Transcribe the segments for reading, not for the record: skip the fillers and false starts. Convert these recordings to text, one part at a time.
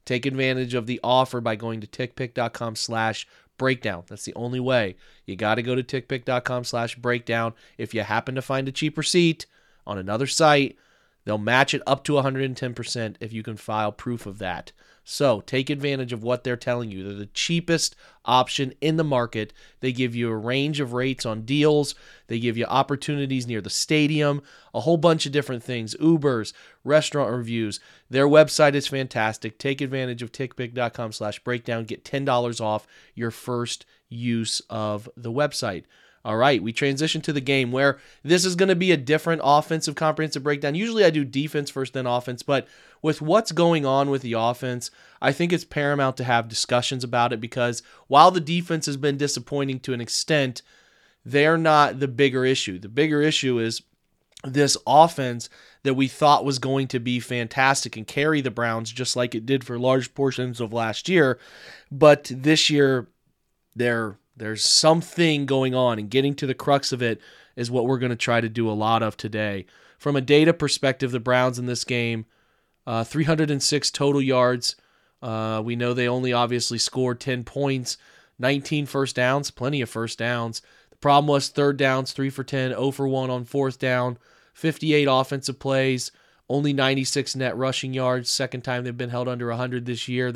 take advantage of the offer by going to TickPick.com/breakdown. That's the only way. You got to go to TickPick.com/breakdown. If you happen to find a cheaper seat on another site, they'll match it up to 110% if you can file proof of that. So take advantage of what they're telling you. They're the cheapest option in the market. They give you a range of rates on deals. They give you opportunities near the stadium, a whole bunch of different things, Ubers, restaurant reviews. Their website is fantastic. Take advantage of TickPick.com/breakdown. Get $10 off your first use of the website. All right, we transition to the game where this is going to be a different offensive comprehensive breakdown. Usually I do defense first, then offense, but with what's going on with the offense, I think it's paramount to have discussions about it because while the defense has been disappointing to an extent, they're not the bigger issue. The bigger issue is this offense that we thought was going to be fantastic and carry the Browns just like it did for large portions of last year, but this year there's something going on, and getting to the crux of it is what we're going to try to do a lot of today. From a data perspective, the Browns in this game, 306 total yards. We know they only obviously scored 10 points, 19 first downs, plenty of first downs. The problem was third downs, 3 for 10, 0 for 1 on fourth down, 58 offensive plays, only 96 net rushing yards. Second time they've been held under 100 this year.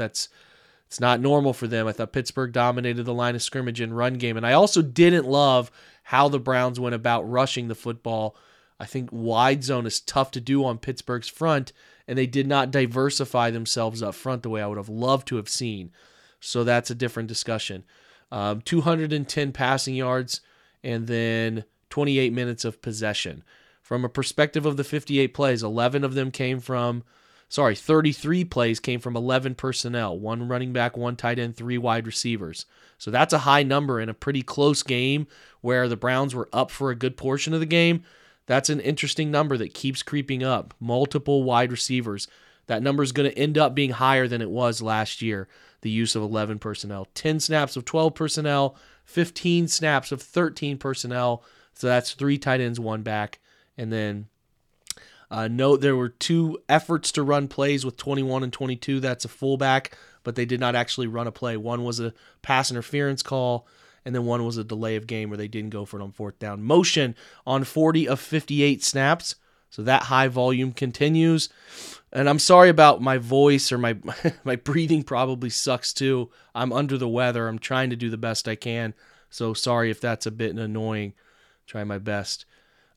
It's not normal for them. I thought Pittsburgh dominated the line of scrimmage and run game. And I also didn't love how the Browns went about rushing the football. I think wide zone is tough to do on Pittsburgh's front, and they did not diversify themselves up front the way I would have loved to have seen. So that's a different discussion. 210 passing yards and then 28 minutes of possession. From a perspective of the 58 plays, 33 plays came from 11 personnel, one running back, one tight end, three wide receivers. So that's a high number in a pretty close game where the Browns were up for a good portion of the game. That's an interesting number that keeps creeping up, multiple wide receivers. That number is going to end up being higher than it was last year, the use of 11 personnel, 10 snaps of 12 personnel, 15 snaps of 13 personnel. So that's three tight ends, one back, and then there were two efforts to run plays with 21 and 22. That's a fullback, but they did not actually run a play. One was a pass interference call, and then one was a delay of game where they didn't go for it on fourth down. Motion on 40 of 58 snaps, so that high volume continues. And I'm sorry about my voice or my breathing probably sucks too. I'm under the weather. I'm trying to do the best I can, so sorry if that's a bit annoying. Try my best.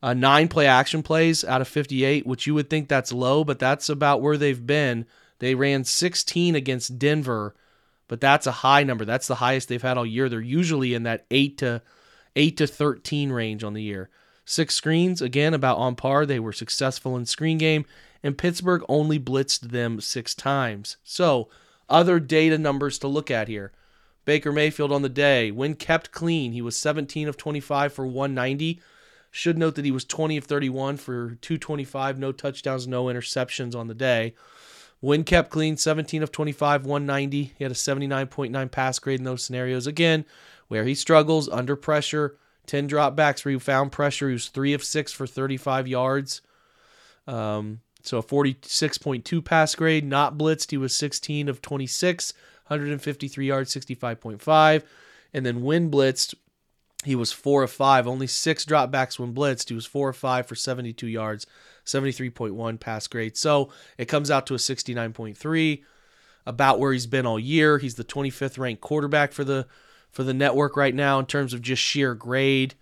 9 play action plays out of 58, which you would think that's low, but that's about where they've been. They ran 16 against Denver, but that's a high number. That's the highest they've had all year. They're usually in that 8 to 13 range on the year. 6 screens, again, about on par. They were successful in screen game, and Pittsburgh only blitzed them 6 times. So other data numbers to look at here. Baker Mayfield on the day, when kept clean, he was 17 of 25 for 190. Should note that he was 20 of 31 for 225, no touchdowns, no interceptions on the day. When kept clean, 17 of 25, 190. He had a 79.9 pass grade in those scenarios. Again, where he struggles, under pressure, 10 dropbacks where he found pressure. He was 3 of 6 for 35 yards. So a 46.2 pass grade, not blitzed. He was 16 of 26, 153 yards, 65.5. And then when blitzed, he was 4 of 5, only 6 dropbacks when blitzed. He was 4 of 5 for 72 yards, 73.1 pass grade. So it comes out to a 69.3, about where he's been all year. He's the 25th ranked quarterback for the network right now in terms of just sheer grade.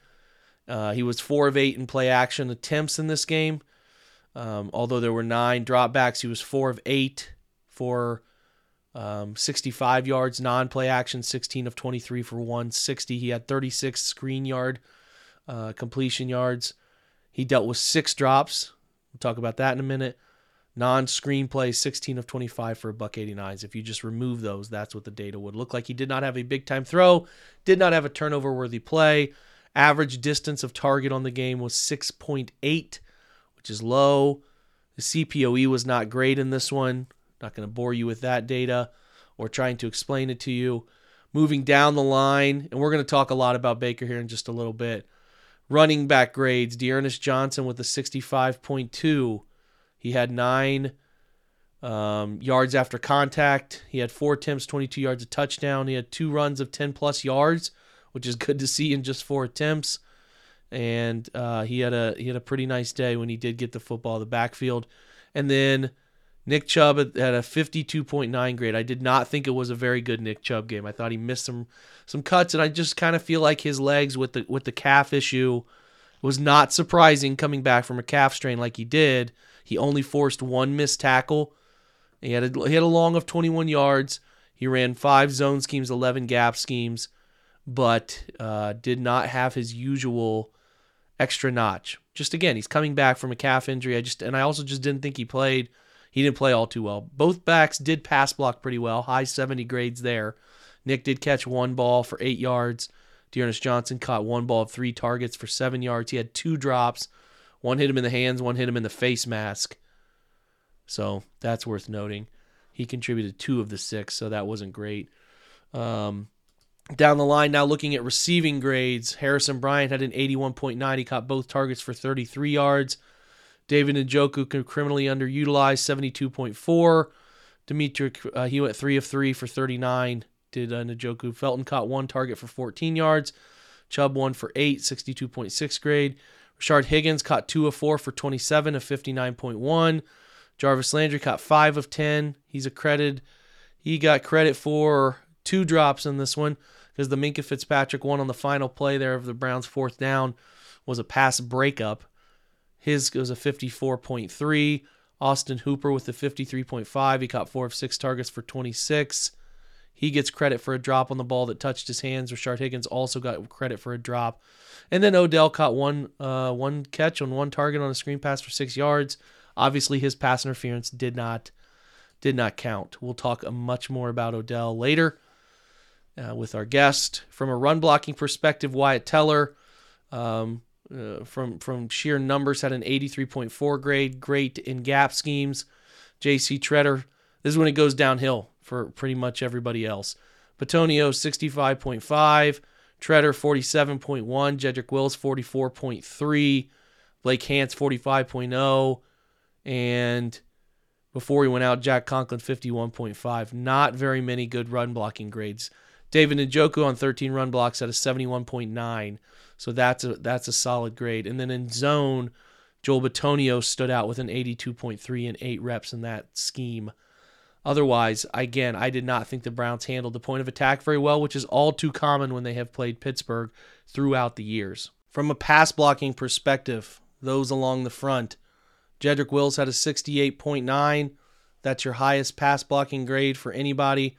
He was 4 of 8 in play action attempts in this game. Although there were 9 dropbacks, he was 4 of 8 for 65 yards, non-play action, 16 of 23 for 160. He had 36 screen yard completion yards. He dealt with 6 drops. We'll talk about that in a minute. Non-screenplay, 16 of 25 for $1.89. If you just remove those, that's what the data would look like. He did not have a big-time throw, did not have a turnover-worthy play. Average distance of target on the game was 6.8, which is low. The CPOE was not great in this one. Not going to bore you with that data or trying to explain it to you. Moving down the line, and we're going to talk a lot about Baker here in just a little bit. Running back grades, D'Ernest Johnson with a 65.2. He had 9 yards after contact. He had 4 attempts, 22 yards, a touchdown. He had 2 runs of 10-plus yards, which is good to see in just 4 attempts. And he had a pretty nice day when he did get the football in the backfield. And then Nick Chubb had a 52.9 grade. I did not think it was a very good Nick Chubb game. I thought he missed some cuts, and I just kind of feel like his legs with the calf issue was not surprising coming back from a calf strain like he did. He only forced 1 missed tackle. He had a long of 21 yards. He ran 5 zone schemes, 11 gap schemes, but did not have his usual extra notch. Just again, he's coming back from a calf injury. I also didn't think he played. He didn't play all too well. Both backs did pass block pretty well. High 70 grades there. Nick did catch 1 ball for 8 yards. D'Ernest Johnson caught 1 ball of 3 targets for 7 yards. He had 2 drops. 1 hit him in the hands, 1 hit him in the face mask. So that's worth noting. He contributed 2 of the 6, so that wasn't great. Down the line, now looking at receiving grades, Harrison Bryant had an 81.9. He caught both targets for 33 yards. David Njoku, criminally underutilized, 72.4. Dimitri, he went 3 of 3 for 39. Did Njoku. Felton caught 1 target for 14 yards. Chubb 1 for 8, 62.6 grade. Rashard Higgins caught 2 of 4 for 27 of 59.1. Jarvis Landry caught 5 of 10. He got credit for 2 drops in this one because the Minkah Fitzpatrick one on the final play there of the Browns' 4th down was a pass breakup. His was a 54.3. Austin Hooper with a 53.5. He caught 4 of 6 targets for 26. He gets credit for a drop on the ball that touched his hands. Rashard Higgins also got credit for a drop. And then Odell caught one catch on 1 target on a screen pass for 6 yards. Obviously, his pass interference did not count. We'll talk much more about Odell later with our guest. From a run blocking perspective, Wyatt Teller, from sheer numbers, had an 83.4 grade, great in gap schemes. JC Tretter, this is when it goes downhill for pretty much everybody else. Bitonio, 65.5. Tretter, 47.1. Jedrick Wills, 44.3. Blake Hance, 45.0. And before he went out, Jack Conklin, 51.5. Not very many good run blocking grades. David Njoku on 13 run blocks at a 71.9, so that's a solid grade. And then in zone, Joel Bitonio stood out with an 82.3 and 8 reps in that scheme. Otherwise, again, I did not think the Browns handled the point of attack very well, which is all too common when they have played Pittsburgh throughout the years. From a pass blocking perspective, those along the front, Jedrick Wills had a 68.9. That's your highest pass blocking grade for anybody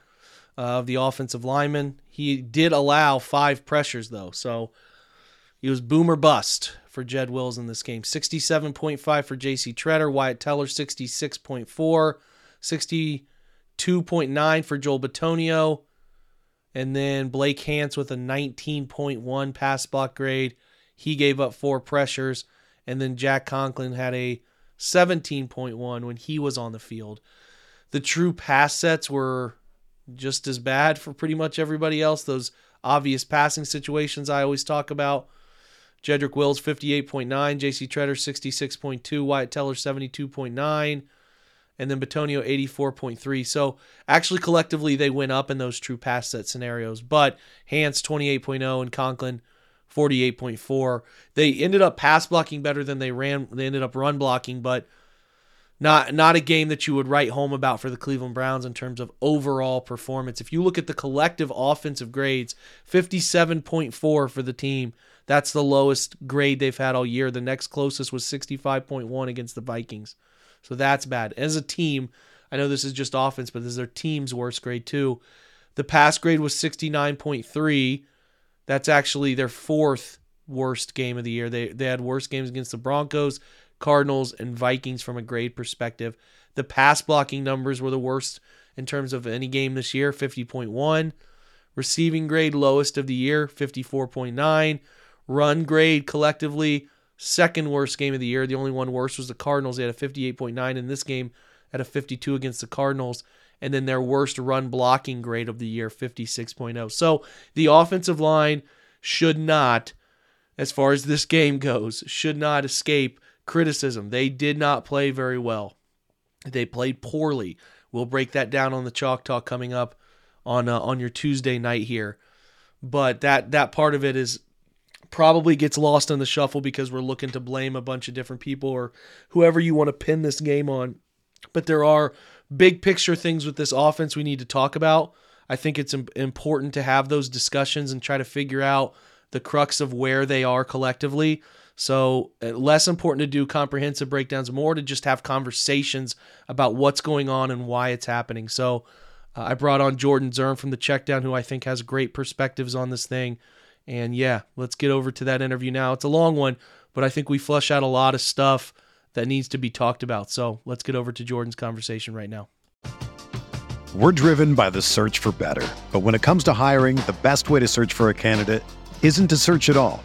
of the offensive lineman. He did allow 5 pressures, though, so it was boom or bust for Jed Wills in this game. 67.5 for J.C. Tretter. Wyatt Teller, 66.4. 62.9 for Joel Bitonio. And then Blake Hance with a 19.1 pass block grade. He gave up 4 pressures. And then Jack Conklin had a 17.1 when he was on the field. The true pass sets were just as bad for pretty much everybody else. Those obvious passing situations I always talk about. Jedrick Wills, 58.9. JC Tretter, 66.2. Wyatt Teller, 72.9. And then Bitonio, 84.3. So actually, collectively, they went up in those true pass set scenarios. But Hance, 28.0, and Conklin, 48.4. They ended up pass blocking better than they ran. They ended up run blocking, but not a game that you would write home about for the Cleveland Browns in terms of overall performance. If you look at the collective offensive grades, 57.4 for the team. That's the lowest grade they've had all year. The next closest was 65.1 against the Vikings. So that's bad. As a team, I know this is just offense, but this is their team's worst grade too. The pass grade was 69.3. That's actually their fourth worst game of the year. They had worse games against the Broncos, Cardinals, and Vikings from a grade perspective. The pass blocking numbers were the worst in terms of any game this year, 50.1. Receiving grade, lowest of the year, 54.9. Run grade, collectively, second worst game of the year. The only one worse was the Cardinals. They had a 58.9 in this game at a 52 against the Cardinals. And then their worst run blocking grade of the year, 56.0. So the offensive line should not, as far as this game goes, should not escape criticism. They did not play very well. They played poorly. We'll break that down on the Chalk Talk coming up on your Tuesday night here. But that part of it is probably gets lost in the shuffle because we're looking to blame a bunch of different people or whoever you want to pin this game on. But there are big picture things with this offense we need to talk about. I think it's important to have those discussions and try to figure out the crux of where they are collectively. So less important to do comprehensive breakdowns, more to just have conversations about what's going on and why it's happening. So I brought on Jordan Zirm from the Checkdown, who I think has great perspectives on this thing. And yeah, let's get over to that interview now. It's a long one, but I think we flush out a lot of stuff that needs to be talked about. So let's get over to Jordan's conversation right now. We're driven by the search for better. But when it comes to hiring, the best way to search for a candidate isn't to search at all.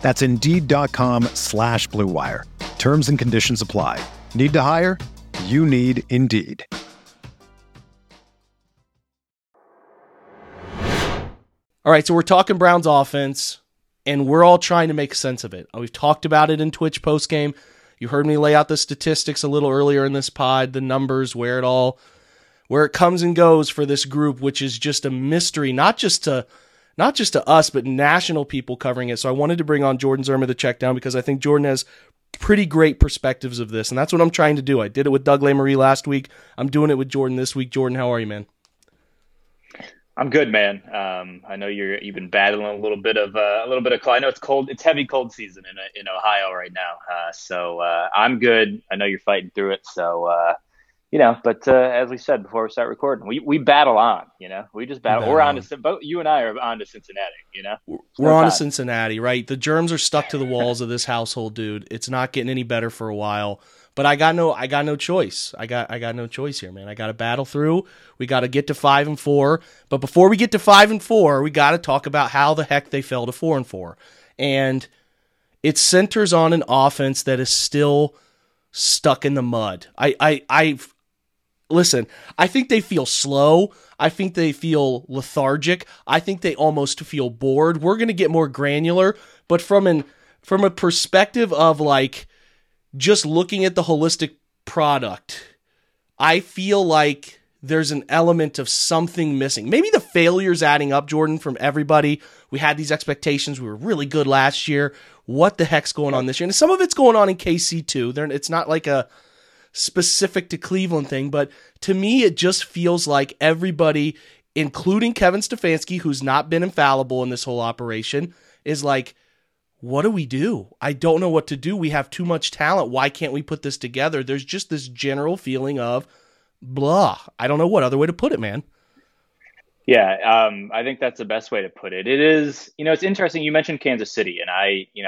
That's Indeed.com/BlueWire. Terms and conditions apply. Need to hire? You need Indeed. All right, so we're talking Browns offense, and we're all trying to make sense of it. We've talked about it in Twitch postgame. You heard me lay out the statistics a little earlier in this pod, the numbers, where it comes and goes for this group, which is just a mystery, not just to us, but national people covering it. So I wanted to bring on Jordan Zirm of the Checkdown because I think Jordan has pretty great perspectives of this, and that's what I'm trying to do. I did it with Doug Lamarie last week. I'm doing it with Jordan this week. Jordan, how are you, man? I'm good, man. I know you've been battling a little bit of cold. I know it's cold. It's heavy cold season in Ohio right now. So I'm good. I know you're fighting through it. So, as we said before we start recording, we battle on. We just battle. We're on to both. You and I are on to Cincinnati. We're on to Cincinnati, right? The germs are stuck to the walls of this household, dude. It's not getting any better for a while. But I got no choice. I got no choice here, man. I got to battle through. We got to get to 5-4. But before we get to 5-4, we got to talk about how the heck they fell to 4-4. And it centers on an offense that is still stuck in the mud. Listen, I think they feel slow. I think they feel lethargic. I think they almost feel bored. We're going to get more granular, but from a perspective of like, just looking at the holistic product, I feel like there's an element of something missing. Maybe the failures adding up, Jordan, from everybody. We had these expectations. We were really good last year. What the heck's going on this year? And some of it's going on in KC too. It's not like a specific to Cleveland thing, but to me, it just feels like everybody, including Kevin Stefanski, who's not been infallible in this whole operation, is like, what do we do? I don't know what to do. We have too much talent. Why can't we put this together? There's just this general feeling of blah. I don't know what other way to put it, man. Yeah, I think that's the best way to put it. It is, you know, it's interesting. You mentioned Kansas City, and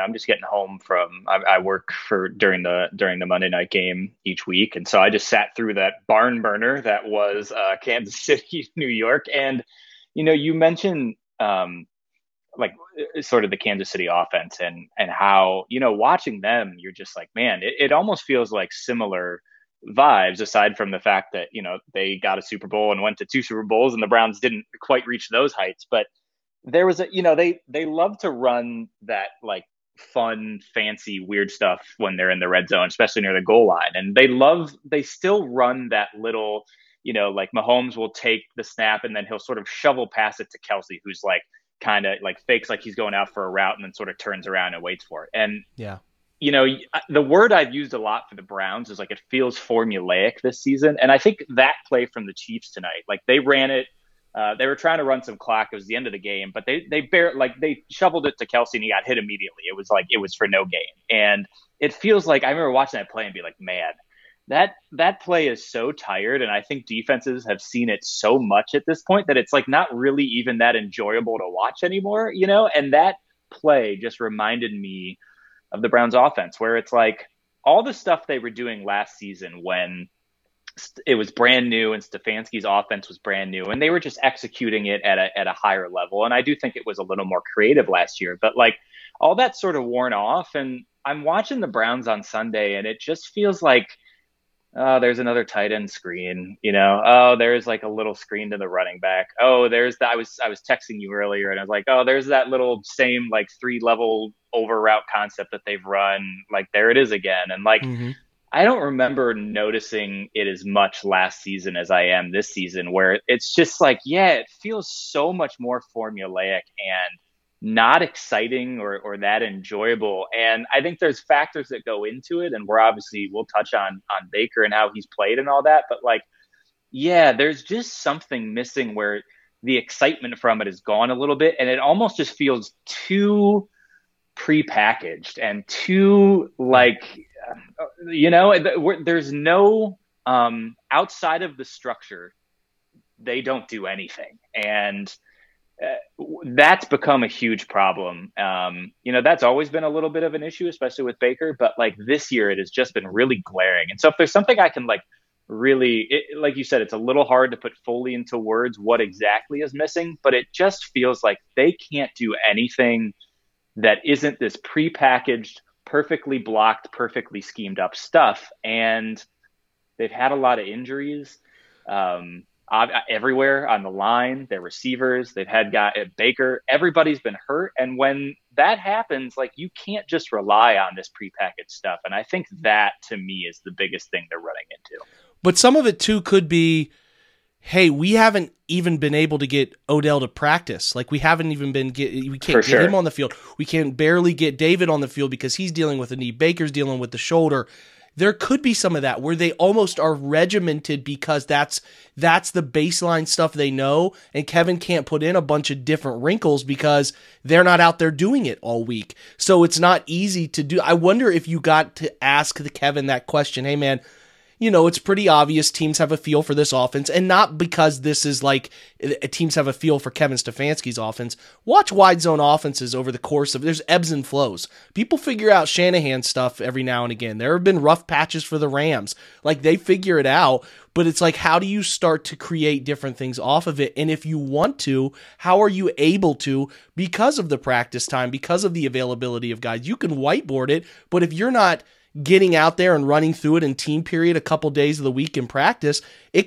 I'm just getting home from. I work for during the Monday night game each week, and so I just sat through that barn burner that was Kansas City, New York, and you know, you mentioned like sort of the Kansas City offense and how, you know, watching them, you're just like, man, it almost feels like similar vibes, aside from the fact that, you know, they got a Super Bowl and went to two Super Bowls and the Browns didn't quite reach those heights. But there was a, you know, they love to run that like fun, fancy, weird stuff when they're in the red zone, especially near the goal line. And they still run that little, you know, like Mahomes will take the snap and then he'll sort of shovel pass it to Kelsey, who's like kind of like fakes like he's going out for a route and then sort of turns around and waits for it. And yeah. You know, the word I've used a lot for the Browns is like it feels formulaic this season. And I think that play from the Chiefs tonight, like they ran it. They were trying to run some clock. It was the end of the game, but they shoveled it to Kelsey and he got hit immediately. It was for no gain. And it feels like I remember watching that play and be like, man, that play is so tired. And I think defenses have seen it so much at this point that it's like not really even that enjoyable to watch anymore, you know? And that play just reminded me of the Browns offense, where it's like all the stuff they were doing last season when it was brand new and Stefanski's offense was brand new and they were just executing it at a higher level. And I do think it was a little more creative last year, but like all that sort of worn off. And I'm watching the Browns on Sunday and it just feels like, oh, there's another tight end screen, you know, oh, there's like a little screen to the running back. Oh, there's that. I was texting you earlier and I was like, oh, there's that little same like 3-level over route concept that they've run. Like there it is again. And like, mm-hmm. I don't remember noticing it as much last season as I am this season, where it's just like, yeah, it feels so much more formulaic and not exciting or that enjoyable. And I think there's factors that go into it. And we'll touch on Baker and how he's played and all that. But like, yeah, there's just something missing where the excitement from it is gone a little bit. And it almost just feels too prepackaged and too like, you know, there's no outside of the structure. They don't do anything. And that's become a huge problem. You know, that's always been a little bit of an issue, especially with Baker, but like this year it has just been really glaring. And so if there's something I can like really, like you said, it's a little hard to put fully into words what exactly is missing, but it just feels like they can't do anything that isn't this prepackaged, perfectly blocked, perfectly schemed up stuff. And they've had a lot of injuries. Everywhere on the line, their receivers, they've had guy at Baker, everybody's been hurt. And when that happens, like you can't just rely on this prepackaged stuff. And I think that to me is the biggest thing they're running into. But some of it too could be, hey, we haven't even been able to get Odell to practice. Like we haven't even been, we can't get him on the field. We can barely get David on the field because he's dealing with a knee. Baker's dealing with the shoulder. There could be some of that where they almost are regimented because that's the baseline stuff they know, and Kevin can't put in a bunch of different wrinkles because they're not out there doing it all week. So it's not easy to do. I wonder if you got to ask Kevin that question, hey man, you know, it's pretty obvious teams have a feel for this offense, and not because this is like teams have a feel for Kevin Stefanski's offense. Watch wide zone offenses over the course of, there's ebbs and flows. People figure out Shanahan stuff every now and again. There have been rough patches for the Rams. Like they figure it out, but it's like, how do you start to create different things off of it? And if you want to, how are you able to, because of the practice time, because of the availability of guys? You can whiteboard it, but if you're not getting out there and running through it in team period a couple days of the week in practice, I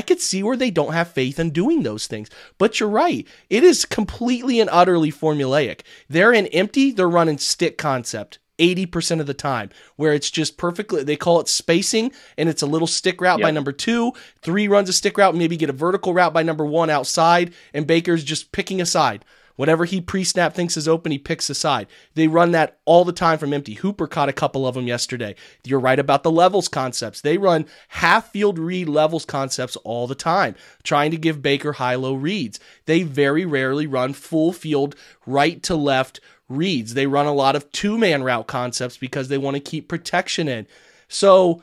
could see where they don't have faith in doing those things. But you're right. It is completely and utterly formulaic. They're in empty, they're running stick concept 80% of the time, where it's just perfectly, they call it spacing, and it's a little stick route by number 2, 3 runs a stick route, maybe get a vertical route by number 1 outside, and Baker's just picking a side. Whatever he pre-snap thinks is open, he picks aside. They run that all the time from empty. Hooper caught a couple of them yesterday. You're right about the levels concepts. They run half-field read levels concepts all the time, trying to give Baker high-low reads. They very rarely run full-field right-to-left reads. They run a lot of two-man route concepts because they want to keep protection in. So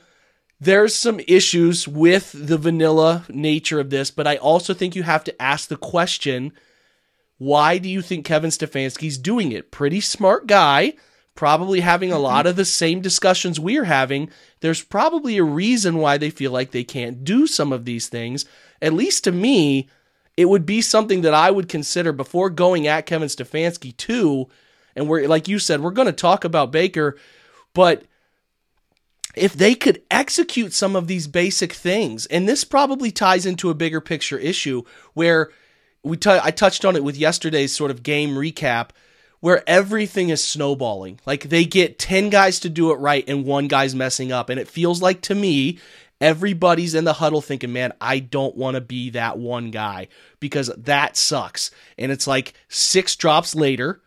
There's some issues with the vanilla nature of this, but I also think you have to ask the question, why do you think Kevin Stefanski's doing it? Pretty smart guy, probably having a lot of the same discussions we're having. There's probably a reason why they feel like they can't do some of these things. At least to me, it would be something that I would consider before going at Kevin Stefanski too. And we're, like you said, we're going to talk about Baker, but if they could execute some of these basic things, and this probably ties into a bigger picture issue where I touched on it with yesterday's sort of game recap, where everything is snowballing. Like they get 10 guys to do it right and one guy's messing up. And it feels like to me, everybody's in the huddle thinking, man, I don't want to be that one guy because that sucks. And it's like 6 drops later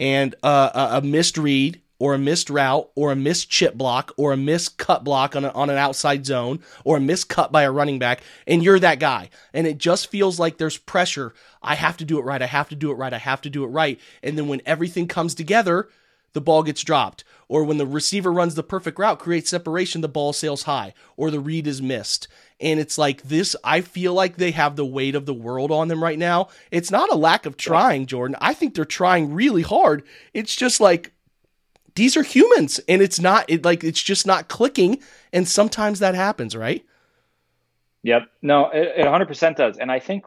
and a missed read, or a missed route, or a missed chip block, or a missed cut block on an outside zone, or a missed cut by a running back, and you're that guy. And it just feels like there's pressure. I have to do it right. I have to do it right. I have to do it right. And then when everything comes together, the ball gets dropped. Or when the receiver runs the perfect route, creates separation, the ball sails high, or the read is missed. And it's like this, I feel like they have the weight of the world on them right now. It's not a lack of trying, Jordan. I think they're trying really hard. It's just like, these are humans, and it's just not clicking. And sometimes that happens, right? Yep. No, it 100% does. And I think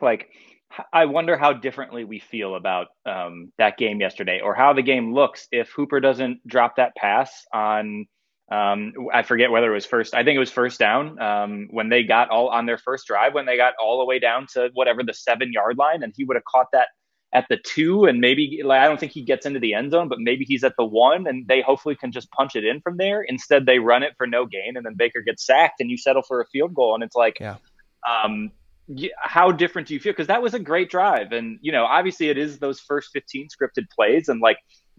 I wonder how differently we feel about that game yesterday, or how the game looks if Hooper doesn't drop that pass on, I forget whether it was first. I think it was first down when they got all on their first drive, when they got all the way down to whatever the 7-yard line, and he would have caught that at the 2, and maybe I don't think he gets into the end zone, but maybe he's at the 1, and they hopefully can just punch it in from there. Instead, they run it for no gain, and then Baker gets sacked, and you settle for a field goal. And it's like, yeah. How different do you feel? Because that was a great drive. And, obviously it is those first 15 scripted plays. And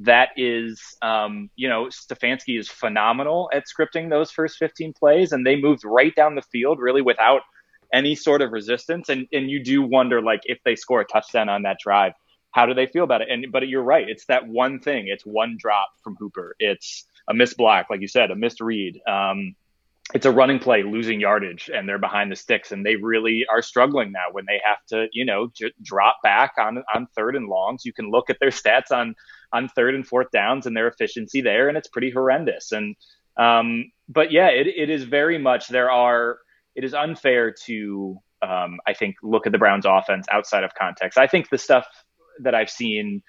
that is, Stefanski is phenomenal at scripting those first 15 plays, and they moved right down the field really without any sort of resistance. And you do wonder, if they score a touchdown on that drive, how do they feel about it? But you're right. It's that one thing. It's one drop from Hooper. It's a missed block, like you said, a missed read. It's a running play, losing yardage, and they're behind the sticks. And they really are struggling now when they have to, drop back on 3rd and longs. You can look at their stats on 3rd and 4th downs and their efficiency there, and it's pretty horrendous. And but yeah, it is very much it is unfair to, I think, look at the Browns offense outside of context. I think the stuff that I've seen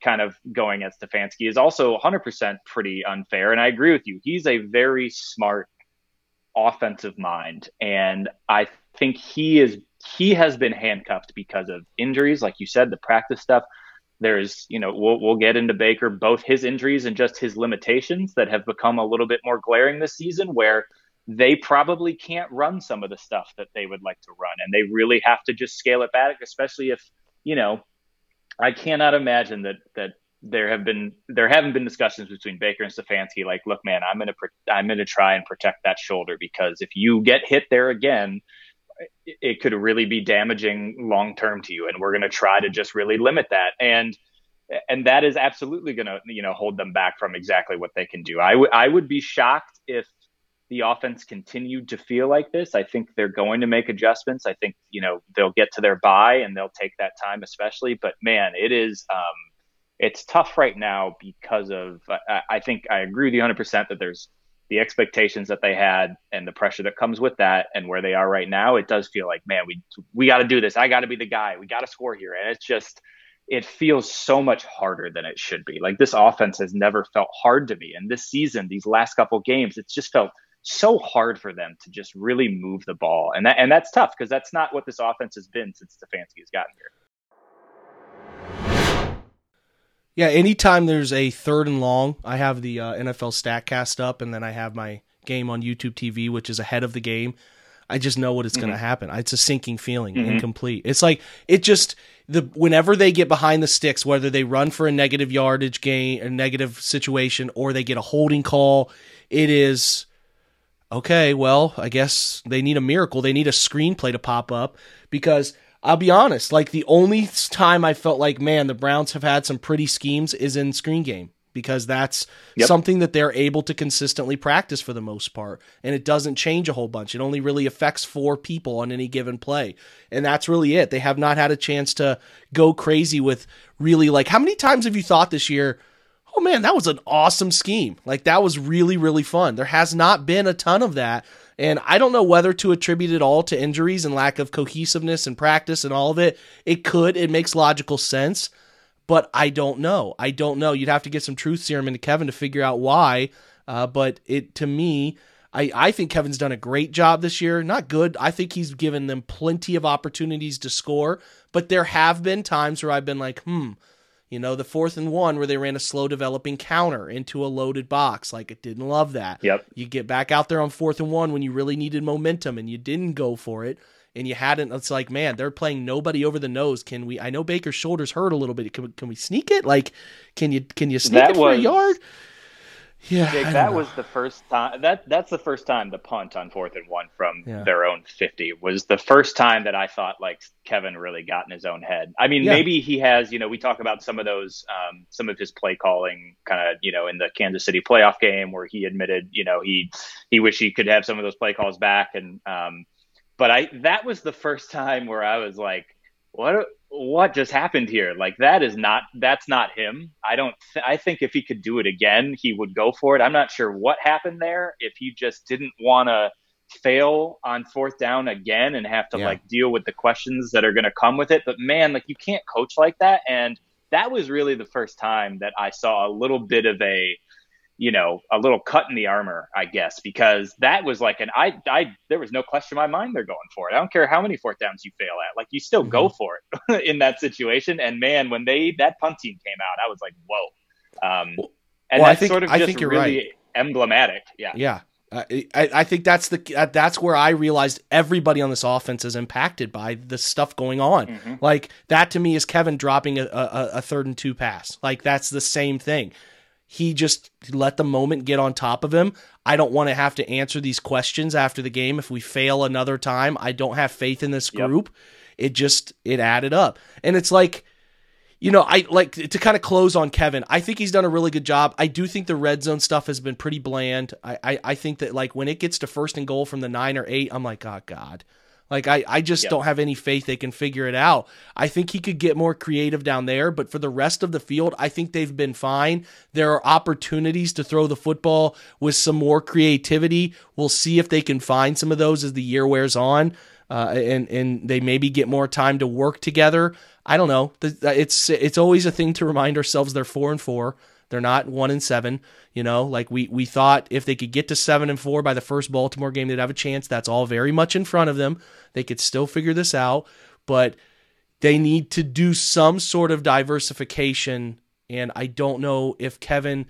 kind of going at Stefanski is also 100% pretty unfair. And I agree with you. He's a very smart offensive mind. And I think he has been handcuffed because of injuries. Like you said, the practice stuff, there's, we'll get into Baker, both his injuries and just his limitations that have become a little bit more glaring this season, where they probably can't run some of the stuff that they would like to run. And they really have to just scale it back, especially if, I cannot imagine that there haven't been discussions between Baker and Stefanski. Like, look, man, I'm going to try and protect that shoulder, because if you get hit there again, it could really be damaging long term to you. And we're going to try to just really limit that. And that is absolutely going to, hold them back from exactly what they can do. I would be shocked if the offense continued to feel like this. I think they're going to make adjustments. I think, they'll get to their bye and they'll take that time especially. But man, it is, it's tough right now because of, I think I agree with you 100% that there's the expectations that they had and the pressure that comes with that, and where they are right now. It does feel like, man, we got to do this. I got to be the guy. We got to score here. And it's just, it feels so much harder than it should be. Like, this offense has never felt hard to me. And this season, these last couple games, it's just felt so hard for them to just really move the ball. And that's tough, because that's not what this offense has been since Stefanski has gotten here. Yeah, anytime there's a 3rd and long, I have the NFL StatCast up, and then I have my game on YouTube TV, which is ahead of the game. I just know what it's going to happen. It's a sinking feeling, incomplete. It's like, whenever they get behind the sticks, whether they run for a negative yardage gain, a negative situation, or they get a holding call, it is... okay, well, I guess they need a miracle. They need a screenplay to pop up, because I'll be honest, the only time I felt like, man, the Browns have had some pretty schemes is in screen game. because that's something that they're able to consistently practice for the most part. And it doesn't change a whole bunch. It only really affects four people on any given play. And that's really it. They have not had a chance to go crazy with really, like, how many times have you thought this year, oh man, that was an awesome scheme. Like, that was really, really fun. There has not been a ton of that. And I don't know whether to attribute it all to injuries and lack of cohesiveness and practice and all of it. It could. It makes logical sense. But I don't know. You'd have to get some truth serum into Kevin to figure out why. But it, to me, I think Kevin's done a great job this year. Not good. I think he's given them plenty of opportunities to score. But there have been times where I've been like, you know, the 4th and 1 where they ran a slow developing counter into a loaded box. Like, it didn't love that. Yep. You get back out there on 4th and 1 when you really needed momentum and you didn't go for it. And you hadn't, it's like, man, they're playing nobody over the nose. Can we, I know Baker's shoulders hurt a little bit. Can we sneak it? Like, can you sneak that it for a yard? Yeah. Jake, that was the first time that's the first time the punt on 4th and 1 from their own 50 was the first time that I thought, like, Kevin really got in his own head. I mean, maybe he has, you know, we talk about some of those, some of his play calling kind of, you know, in the Kansas City playoff game where he admitted, you know, he wished he could have some of those play calls back. And, but that was the first time where I was like, what just happened here? Like, that's not him. I think if he could do it again, he would go for it. I'm not sure what happened there. If he just didn't want to fail on 4th down again and have to like deal with the questions that are going to come with it. But man, like, you can't coach like that. And that was really the first time that I saw a little bit of a little cut in the armor, I guess, because that was like there was no question in my mind they're going for it. I don't care how many 4th downs you fail at, like, you still go for it in that situation. And man, when that punt team came out, I was like, whoa. And well, I think you're really right. Emblematic. Yeah. Yeah. I think that's where I realized everybody on this offense is impacted by the stuff going on. Mm-hmm. Like, that to me is Kevin dropping a 3rd and 2 pass. Like, that's the same thing. He just let the moment get on top of him. I don't want to have to answer these questions after the game. If we fail another time, I don't have faith in this group. Yep. It added up. And it's like, you know, I like to kind of close on Kevin. I think he's done a really good job. I do think the red zone stuff has been pretty bland. I think that, like, when it gets to 1st and goal from the 9 or 8, I'm like, oh God. Like, I just don't have any faith they can figure it out. I think he could get more creative down there, but for the rest of the field, I think they've been fine. There are opportunities to throw the football with some more creativity. We'll see if they can find some of those as the year wears on, and they maybe get more time to work together. I don't know. It's always a thing to remind ourselves they're 4-4. They're not 1-7, you know, like we thought if they could get to 7-4 by the first Baltimore game, they'd have a chance. That's all very much in front of them. They could still figure this out, but they need to do some sort of diversification. And I don't know if Kevin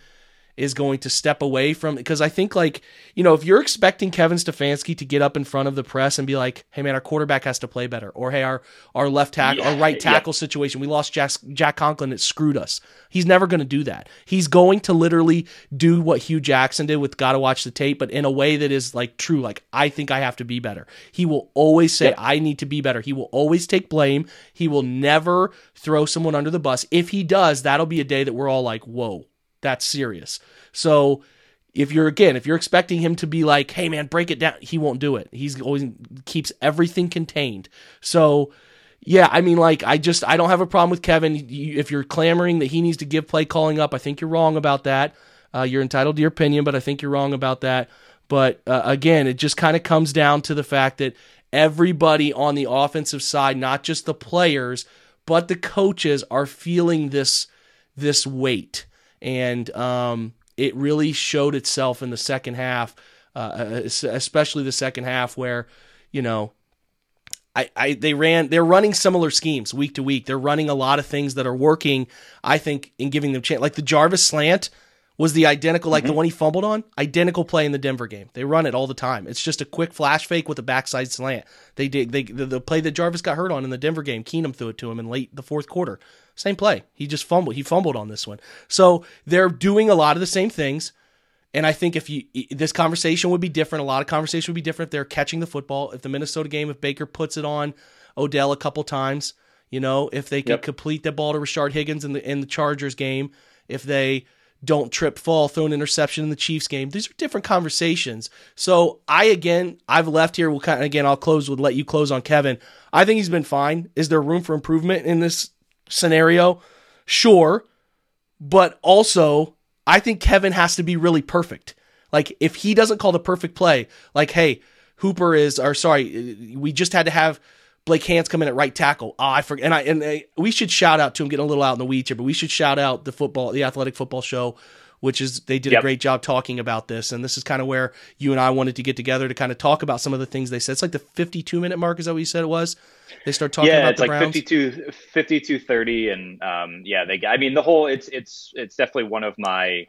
is going to step away from, because I think, like, you know, if you're expecting Kevin Stefanski to get up in front of the press and be like, hey man, our quarterback has to play better, or hey, our left tackle, our right tackle situation, we lost Jack Conklin, it screwed us. He's never going to do that. He's going to literally do what Hugh Jackson did with gotta watch the tape, but in a way that is like true. Like, I think I have to be better. He will always say, I need to be better. He will always take blame. He will never throw someone under the bus. If he does, that'll be a day that we're all like, whoa, that's serious. So if you're expecting him to be like, hey man, break it down, he won't do it. He's always keeps everything contained. So yeah, I mean, like, I don't have a problem with Kevin. If you're clamoring that he needs to give play calling up, I think you're wrong about that. You're entitled to your opinion, but I think you're wrong about that. But again, it just kind of comes down to the fact that everybody on the offensive side, not just the players, but the coaches, are feeling this weight. And it really showed itself in the second half, especially the second half where, you know, they're running similar schemes week to week. They're running a lot of things that are working, I think, in giving them chance. Like the Jarvis slant was the identical, like the one he fumbled on, identical play in the Denver game. They run it all the time. It's just a quick flash fake with a backside slant. They did the play that Jarvis got hurt on in the Denver game. Keenum threw it to him in late the 4th quarter. Same play. He just fumbled. He fumbled on this one. So they're doing a lot of the same things. And I think this conversation would be different. A lot of conversation would be different if they're catching the football. If the Minnesota game, if Baker puts it on Odell a couple times, you know, if they could complete that ball to Rashard Higgins in the Chargers game, if they don't trip, fall, throw an interception in the Chiefs game. These are different conversations. So I've left here. We'll kind of, again, I'll close with let you close on Kevin. I think he's been fine. Is there room for improvement in this scenario? Sure. But also, I think Kevin has to be really perfect. Like, if he doesn't call the perfect play, like, hey, we just had to have Blake Hance come in at right tackle. I forget. And we should shout out to him, getting a little out in the weeds here, but we should shout out the Athletic Football Show, which is, they did a great job talking about this. And this is kind of where you and I wanted to get together to kind of talk about some of the things they said. It's like the 52-minute mark. Is that what you said it was? They start talking about the Browns. Yeah, it's like 52-30. And it's definitely one of my,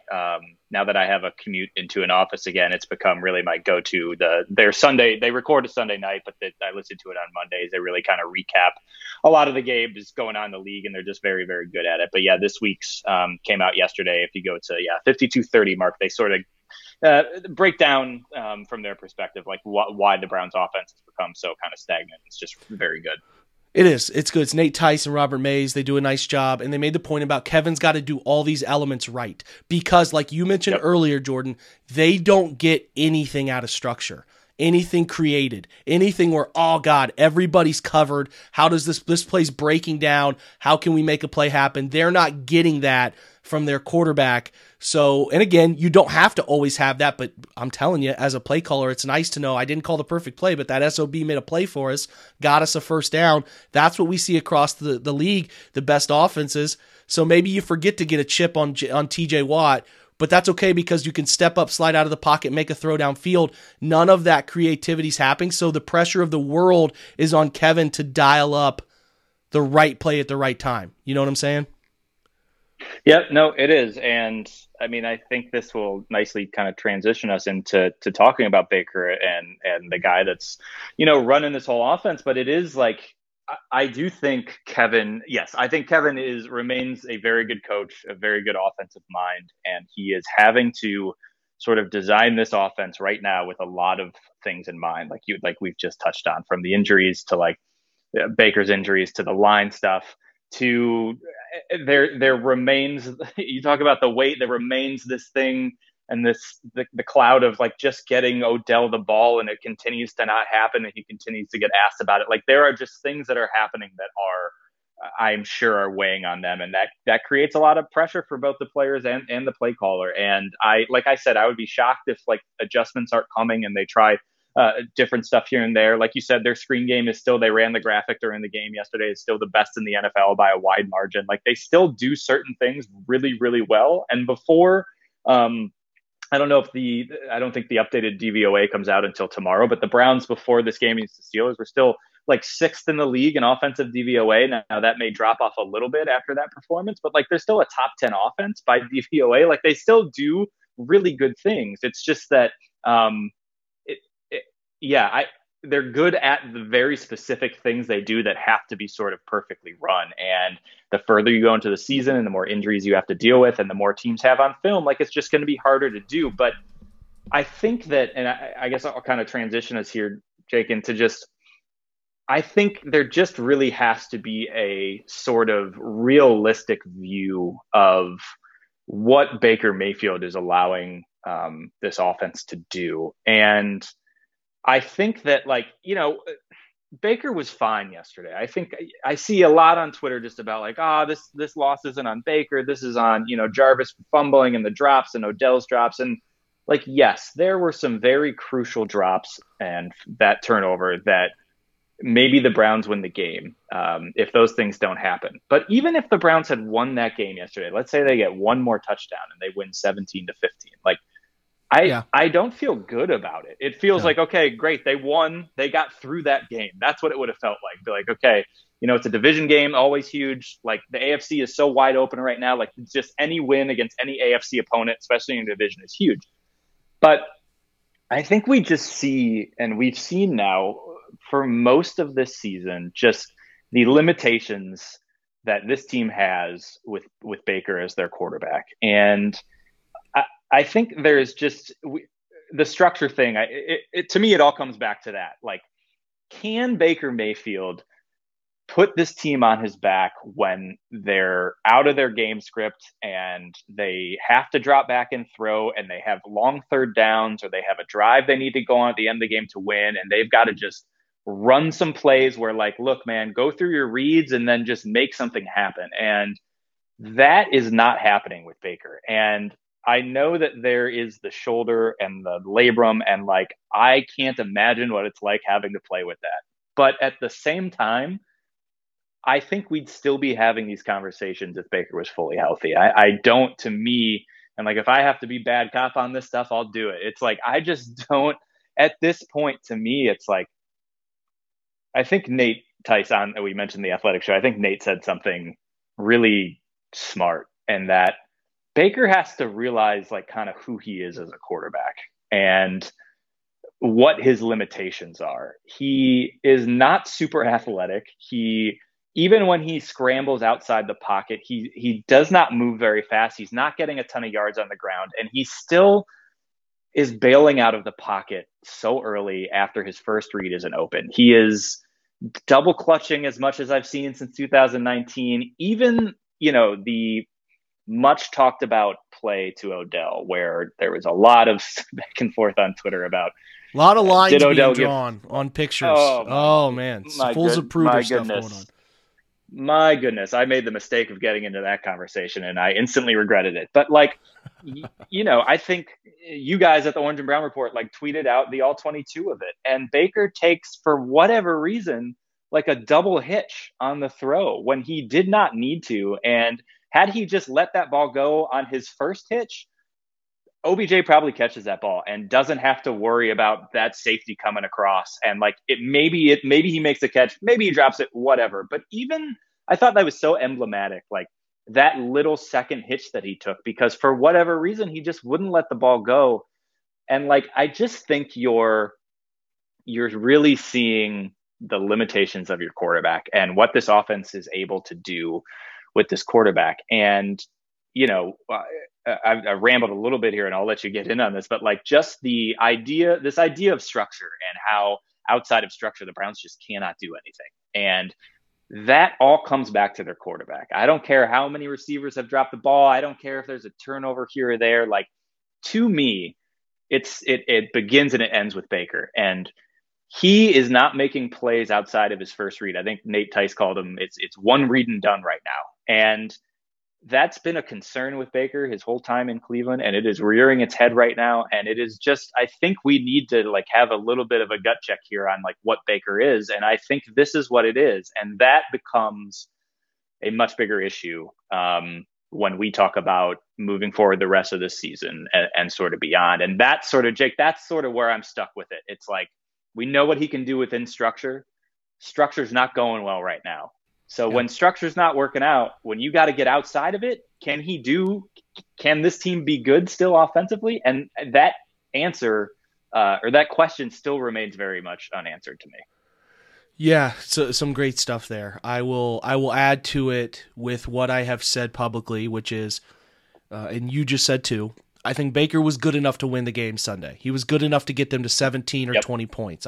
now that I have a commute into an office again, it's become really my go-to. Their Sunday, they record a Sunday night, but I listen to it on Mondays. They really kind of recap a lot of the games going on in the league, and they're just very, very good at it. But yeah, this week's came out yesterday. If you go to 52-30 mark, they sort of break down from their perspective, like why the Browns offense has become so kind of stagnant. It's just very good. It is. It's good. It's Nate Tice and Robert Mays. They do a nice job. And they made the point about Kevin's got to do all these elements right. Because like you mentioned earlier, Jordan, they don't get anything out of structure, anything created, anything where, oh God, everybody's covered. How does this play's breaking down? How can we make a play happen? They're not getting that from their quarterback. So, and again, you don't have to always have that, but I'm telling you, as a play caller, it's nice to know I didn't call the perfect play, but that SOB made a play for us, got us a first down. That's what we see across the league, the best offenses. So maybe you forget to get a chip on TJ Watt, but that's okay because you can step up, slide out of the pocket, make a throw downfield. None of that creativity's happening. So the pressure of the world is on Kevin to dial up the right play at the right time. You know what I'm saying? Yeah, no, it is. And I mean, I think this will nicely kind of transition us into talking about Baker and the guy that's, running this whole offense. But it is like, I do think Kevin remains a very good coach, a very good offensive mind. And he is having to sort of design this offense right now with a lot of things in mind, like we've just touched on, from the injuries to like Baker's injuries to the line stuff. To there remains, you talk about the weight, there remains this thing and the cloud of like just getting Odell the ball, and it continues to not happen, and he continues to get asked about it. Like there are just things that are happening that are, I'm sure, are weighing on them, and that creates a lot of pressure for both the players and the play caller. And I, like I said, I would be shocked if like adjustments aren't coming and they try different stuff here and there. Like you said, their screen game is still, they ran the graphic during the game yesterday, is still the best in the NFL by a wide margin. Like they still do certain things really, really well. And before, I don't think the updated DVOA comes out until tomorrow, but the Browns before this game against the Steelers were still like 6th in the league in offensive DVOA. Now that may drop off a little bit after that performance, but like they're still a top 10 offense by DVOA. Like they still do really good things. It's just that, they're good at the very specific things they do that have to be sort of perfectly run. And the further you go into the season and the more injuries you have to deal with and the more teams have on film, like it's just going to be harder to do. But I think that, and I guess I'll kind of transition us here, Jake, into just, I think there just really has to be a sort of realistic view of what Baker Mayfield is allowing this offense to do. And I think that Baker was fine yesterday. I think I see a lot on Twitter just about like, this loss isn't on Baker. This is on, Jarvis fumbling and the drops and Odell's drops. And like, yes, there were some very crucial drops and that turnover that maybe the Browns win the game if those things don't happen. But even if the Browns had won that game yesterday, let's say they get one more touchdown and they win 17-15, like, I don't feel good about it. It feels like, okay, great. They won. They got through that game. That's what it would have felt like. Be like, okay, it's a division game, always huge. Like the AFC is so wide open right now. Like just any win against any AFC opponent, especially in a division, is huge. But I think we just see, and we've seen now for most of this season, just the limitations that this team has with Baker as their quarterback. And I think there's just the structure thing. To me, it all comes back to that. Like, can Baker Mayfield put this team on his back when they're out of their game script and they have to drop back and throw and they have long third downs or they have a drive they need to go on at the end of the game to win. And they've got to just run some plays where, like, look, man, go through your reads and then just make something happen. And that is not happening with Baker. And I know that there is the shoulder and the labrum, and, like, I can't imagine what it's like having to play with that. But at the same time, I think we'd still be having these conversations if Baker was fully healthy. I don't, to me, and, like, if I have to be bad cop on this stuff, I'll do it. It's like, I just don't, at this point, to me, it's like, I think Nate Tice, we mentioned the Athletic show, I think Nate said something really smart, and that Baker has to realize, like, kind of who he is as a quarterback and what his limitations are. He is not super athletic. Even when he scrambles outside the pocket, he does not move very fast. He's not getting a ton of yards on the ground, and he still is bailing out of the pocket so early after his first read isn't open. He is double clutching as much as I've seen since 2019. Even, you know, the much talked about play to Odell, where there was a lot of back and forth on Twitter about a lot of lines being drawn on pictures. Oh man, fools approval stuff going on. My goodness, I made the mistake of getting into that conversation, and I instantly regretted it. But, like, you know, I think you guys at the Orange and Brown Report, like, tweeted out the all 22 of it, and Baker takes, for whatever reason, like, a double hitch on the throw when he did not need to. And had he just let that ball go on his first hitch, OBJ probably catches that ball and doesn't have to worry about that safety coming across. And, like, maybe he makes a catch, maybe he drops it, whatever. But even, I thought that was so emblematic, like, that little second hitch that he took, because for whatever reason, he just wouldn't let the ball go. And, like, I just think you're really seeing the limitations of your quarterback and what this offense is able to do with this quarterback. And, you know, I rambled a little bit here, and I'll let you get in on this, but, like, just this idea of structure and how outside of structure, the Browns just cannot do anything. And that all comes back to their quarterback. I don't care how many receivers have dropped the ball. I don't care if there's a turnover here or there. Like, to me, it begins and it ends with Baker, and he is not making plays outside of his first read. I think Nate Tice called him, it's one read and done right now. And that's been a concern with Baker his whole time in Cleveland, and it is rearing its head right now. And it is just, I think we need to, like, have a little bit of a gut check here on, like, what Baker is. And I think this is what it is. And that becomes a much bigger issue when we talk about moving forward the rest of this season and sort of beyond. And that's sort of, Jake, that's sort of where I'm stuck with it. It's like, we know what he can do within structure. Structure's not going well right now. So yeah, when structure's not working out, when you got to get outside of it, can this team be good still offensively? And that answer or that question still remains very much unanswered to me. Yeah, so some great stuff there. I will add to it with what I have said publicly, which is, and you just said too, I think Baker was good enough to win the game Sunday. He was good enough to get them to 17 or 20 points.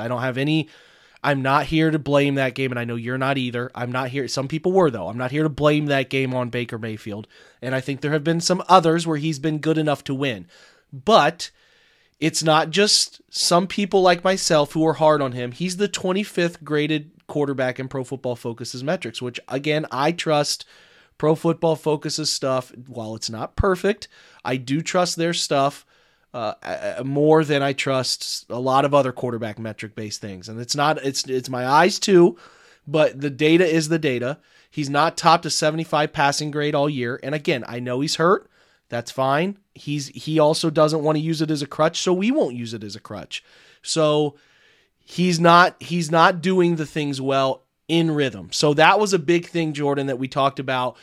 I'm not here to blame that game, and I know you're not either. I'm not here. Some people were, though. I'm not here to blame that game on Baker Mayfield, and I think there have been some others where he's been good enough to win. But it's not just some people like myself who are hard on him. He's the 25th graded quarterback in Pro Football Focus's metrics, which, again, I trust Pro Football Focus's stuff. While it's not perfect, I do trust their stuff more than I trust a lot of other quarterback metric based things. And it's my eyes too, but the data is the data. He's not topped a 75 passing grade all year. And again, I know he's hurt. That's fine. He also doesn't want to use it as a crutch, so we won't use it as a crutch. So he's not doing the things well in rhythm. So that was a big thing, Jordan, that we talked about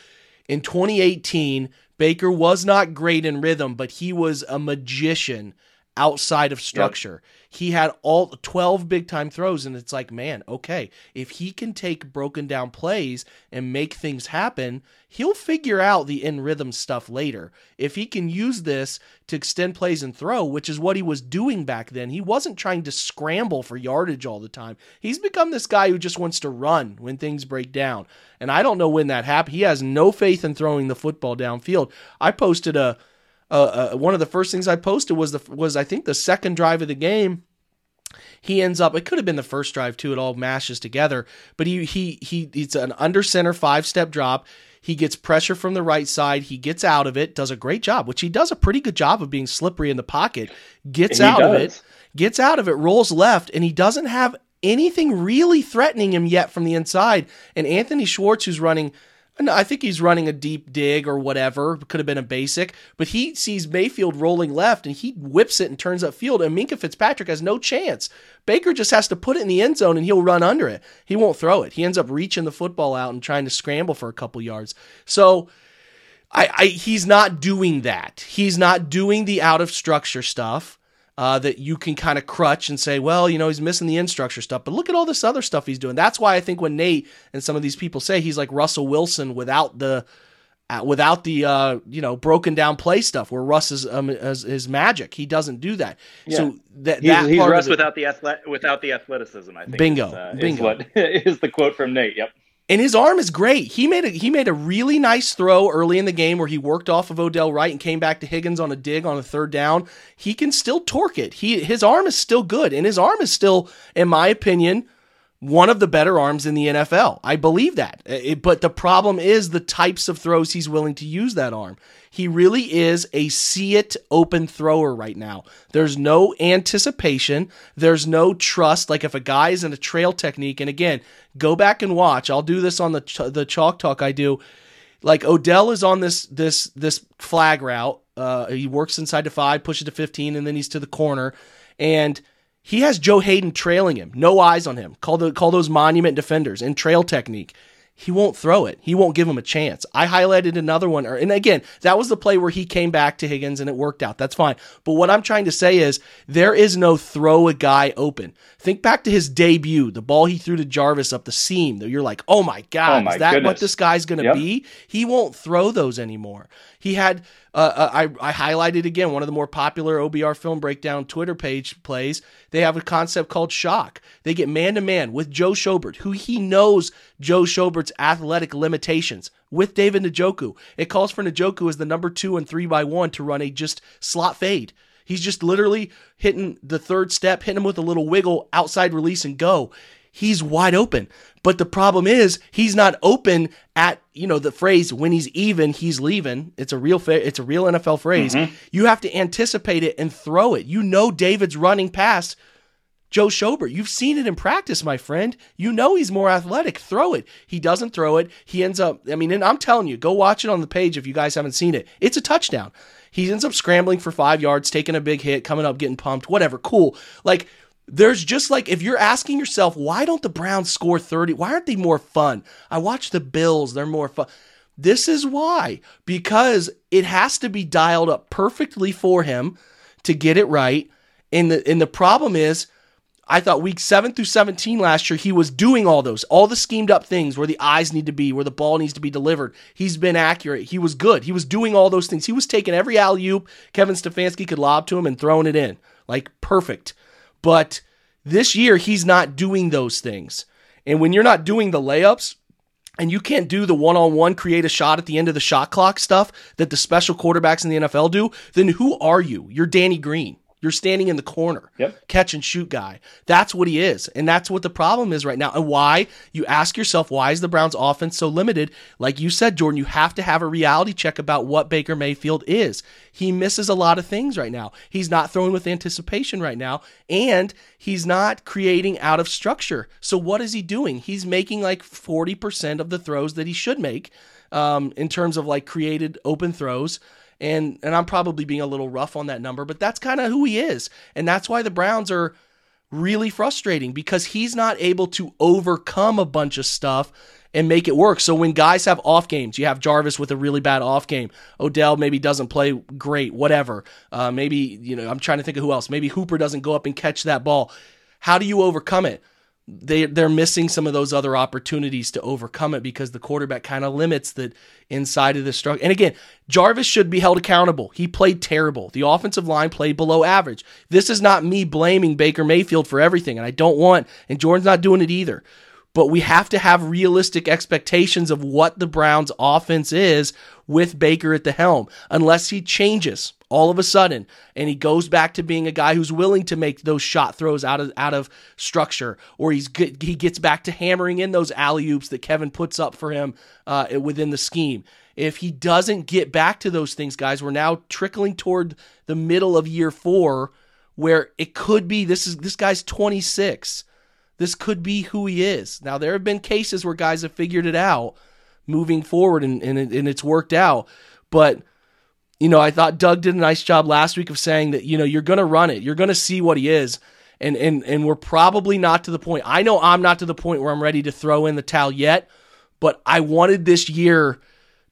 in 2018, Baker was not great in rhythm, but he was a magician outside of structure. Yep. He had all 12 big-time throws, and it's like, man, okay, if he can take broken-down plays and make things happen, he'll figure out the in-rhythm stuff later. If he can use this to extend plays and throw, which is what he was doing back then, he wasn't trying to scramble for yardage all the time. He's become this guy who just wants to run when things break down, and I don't know when that happened. He has no faith in throwing the football downfield. I posted a one of the first things I posted was I think the second drive of the game. He ends up, it could have been the first drive too. It all mashes together, but it's an under center 5-step drop. He gets pressure from the right side. He gets out of it, does a great job, which he does a pretty good job of being slippery in the pocket, gets out of it, rolls left, and he doesn't have anything really threatening him yet from the inside. And Anthony Schwartz, who's running, I think he's running a deep dig or whatever. Could have been a basic. But he sees Mayfield rolling left, and he whips it and turns upfield. And Minkah Fitzpatrick has no chance. Baker just has to put it in the end zone, and he'll run under it. He won't throw it. He ends up reaching the football out and trying to scramble for a couple yards. So he's not doing that. He's not doing the out-of-structure stuff that you can kind of crutch and say, well, you know, he's missing the in-structure stuff, but look at all this other stuff he's doing. That's why I think when Nate and some of these people say he's like Russell Wilson without the broken down play stuff where Russ is his magic. He doesn't do that. Yeah. So he's Russ without the athleticism, I think. Bingo. Is the quote from Nate. Yep. And his arm is great. He made a really nice throw early in the game where he worked off of Odell Wright and came back to Higgins on a dig on a third down. He can still torque it. His arm is still good, and his arm is still, in my opinion, one of the better arms in the NFL. I believe that. But the problem is the types of throws he's willing to use that arm. He really is a see-it open thrower right now. There's no anticipation. There's no trust. Like if a guy is in a trail technique, and again, go back and watch. I'll do this on the Chalk Talk I do. Like Odell is on this flag route. He works inside to 5, pushes to 15, and then he's to the corner. And he has Joe Hayden trailing him. No eyes on him. Call those monument defenders in trail technique. He won't throw it. He won't give him a chance. I highlighted another one. And again, that was the play where he came back to Higgins and it worked out. That's fine. But what I'm trying to say is there is no throw a guy open. Think back to his debut, the ball he threw to Jarvis up the seam. You're like, oh my God, what this guy's going to be? He won't throw those anymore. He had, I highlighted again, one of the more popular OBR Film Breakdown Twitter page plays. They have a concept called shock. They get man-to-man with Joe Schobert, who he knows Joe Schobert's athletic limitations, with David Njoku. It calls for Njoku as the number 2 and 3-by-1 to run a just slot fade. He's just literally hitting the third step, hitting him with a little wiggle, outside release and go. He's wide open. But the problem is he's not open at, the phrase, when he's even, he's leaving. It's a real NFL phrase. Mm-hmm. You have to anticipate it and throw it. David's running past Joe Schobert. You've seen it in practice, my friend. He's more athletic. Throw it. He doesn't throw it. He ends up, and I'm telling you, go watch it on the page if you guys haven't seen it. It's a touchdown. He ends up scrambling for 5 yards, taking a big hit, coming up, getting pumped, whatever. Cool. There's just if you're asking yourself, why don't the Browns score 30? Why aren't they more fun? I watch the Bills. They're more fun. This is why, because it has to be dialed up perfectly for him to get it right. And the problem is, I thought week 7 through 17 last year, he was doing all the schemed up things where the eyes need to be, where the ball needs to be delivered. He's been accurate. He was good. He was doing all those things. He was taking every alley-oop Kevin Stefanski could lob to him and throwing it in. Perfect. But this year, he's not doing those things. And when you're not doing the layups and you can't do the one-on-one, create a shot at the end of the shot clock stuff that the special quarterbacks in the NFL do, then who are you? You're Danny Green. You're standing in the corner, catch and shoot guy. That's what he is. And that's what the problem is right now. And why? You ask yourself, why is the Browns offense so limited? Like you said, Jordan, you have to have a reality check about what Baker Mayfield is. He misses a lot of things right now. He's not throwing with anticipation right now. And he's not creating out of structure. So what is he doing? He's making 40% of the throws that he should make in terms of created open throws. And I'm probably being a little rough on that number, but that's kind of who he is. And that's why the Browns are really frustrating because he's not able to overcome a bunch of stuff and make it work. So when guys have off games, you have Jarvis with a really bad off game. Odell maybe doesn't play great, whatever. Maybe, you know, I'm trying to think of who else. Maybe Hooper doesn't go up and catch that ball. How do you overcome it? They're missing some of those other opportunities to overcome it because the quarterback kind of limits that inside of the struggle. And again, Jarvis should be held accountable. He played terrible. The offensive line played below average. This is not me blaming Baker Mayfield for everything, and I don't want, and Jordan's not doing it either. But we have to have realistic expectations of what the Browns' offense is with Baker at the helm, unless he changes all of a sudden and he goes back to being a guy who's willing to make those shot throws out of structure, or he gets back to hammering in those alley-oops that Kevin puts up for him within the scheme. If he doesn't get back to those things, guys, we're now trickling toward the middle of year four where it could be this guy's 26. This could be who he is. Now, there have been cases where guys have figured it out moving forward and it's worked out. But, you know, I thought Doug did a nice job last week of saying that, you know, you're going to run it. You're going to see what he is. And we're probably not to the point. I know I'm not to the point where I'm ready to throw in the towel yet, but I wanted this year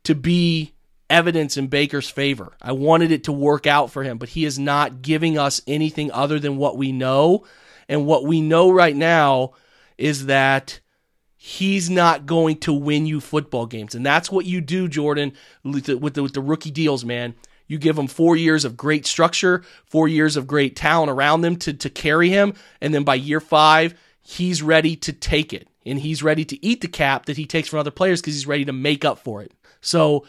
to be evidence in Baker's favor. I wanted it to work out for him, but he is not giving us anything other than what we know. And what we know right now is that he's not going to win you football games. And that's what you do, Jordan, with the rookie deals, man. You give him 4 years of great structure, 4 years of great talent around them to carry him. And then by year 5, he's ready to take it. And he's ready to eat the cap that he takes from other players because he's ready to make up for it. So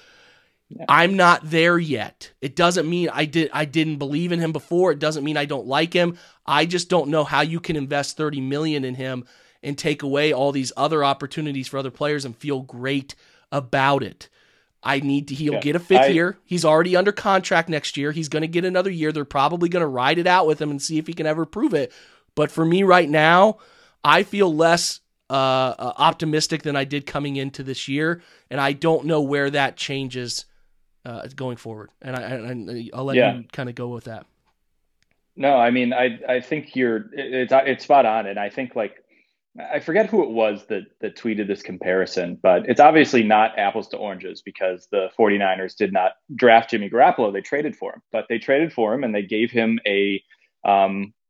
I'm not there yet. It doesn't mean I didn't believe in him before. It doesn't mean I don't like him. I just don't know how you can invest $30 million in him and take away all these other opportunities for other players and feel great about it. He'll get a fifth year. He's already under contract next year. He's going to get another year. They're probably going to ride it out with him and see if he can ever prove it. But for me right now, I feel less optimistic than I did coming into this year. And I don't know where that changes going forward. And I'll let you kind of go with that. No, I mean, I think it's spot on. And I think, like, I forget who it was that tweeted this comparison, but it's obviously not apples to oranges because the 49ers did not draft Jimmy Garoppolo. They traded for him, but they traded for him and they gave him a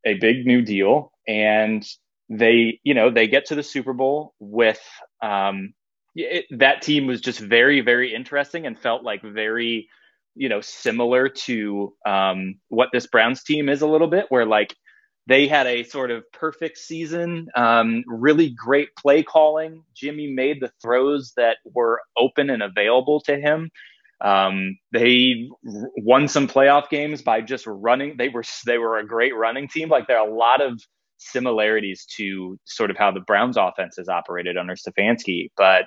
big new deal. And they, you know, they get to the Super Bowl with that team was just very, very interesting and felt like very, you know, similar to what this Browns team is a little bit, where like they had a sort of perfect season, really great play calling. Jimmy made the throws that were open and available to him. They won some playoff games by just running. They were a great running team. Like, there are a lot of similarities to sort of how the Browns offense has operated under Stefanski. But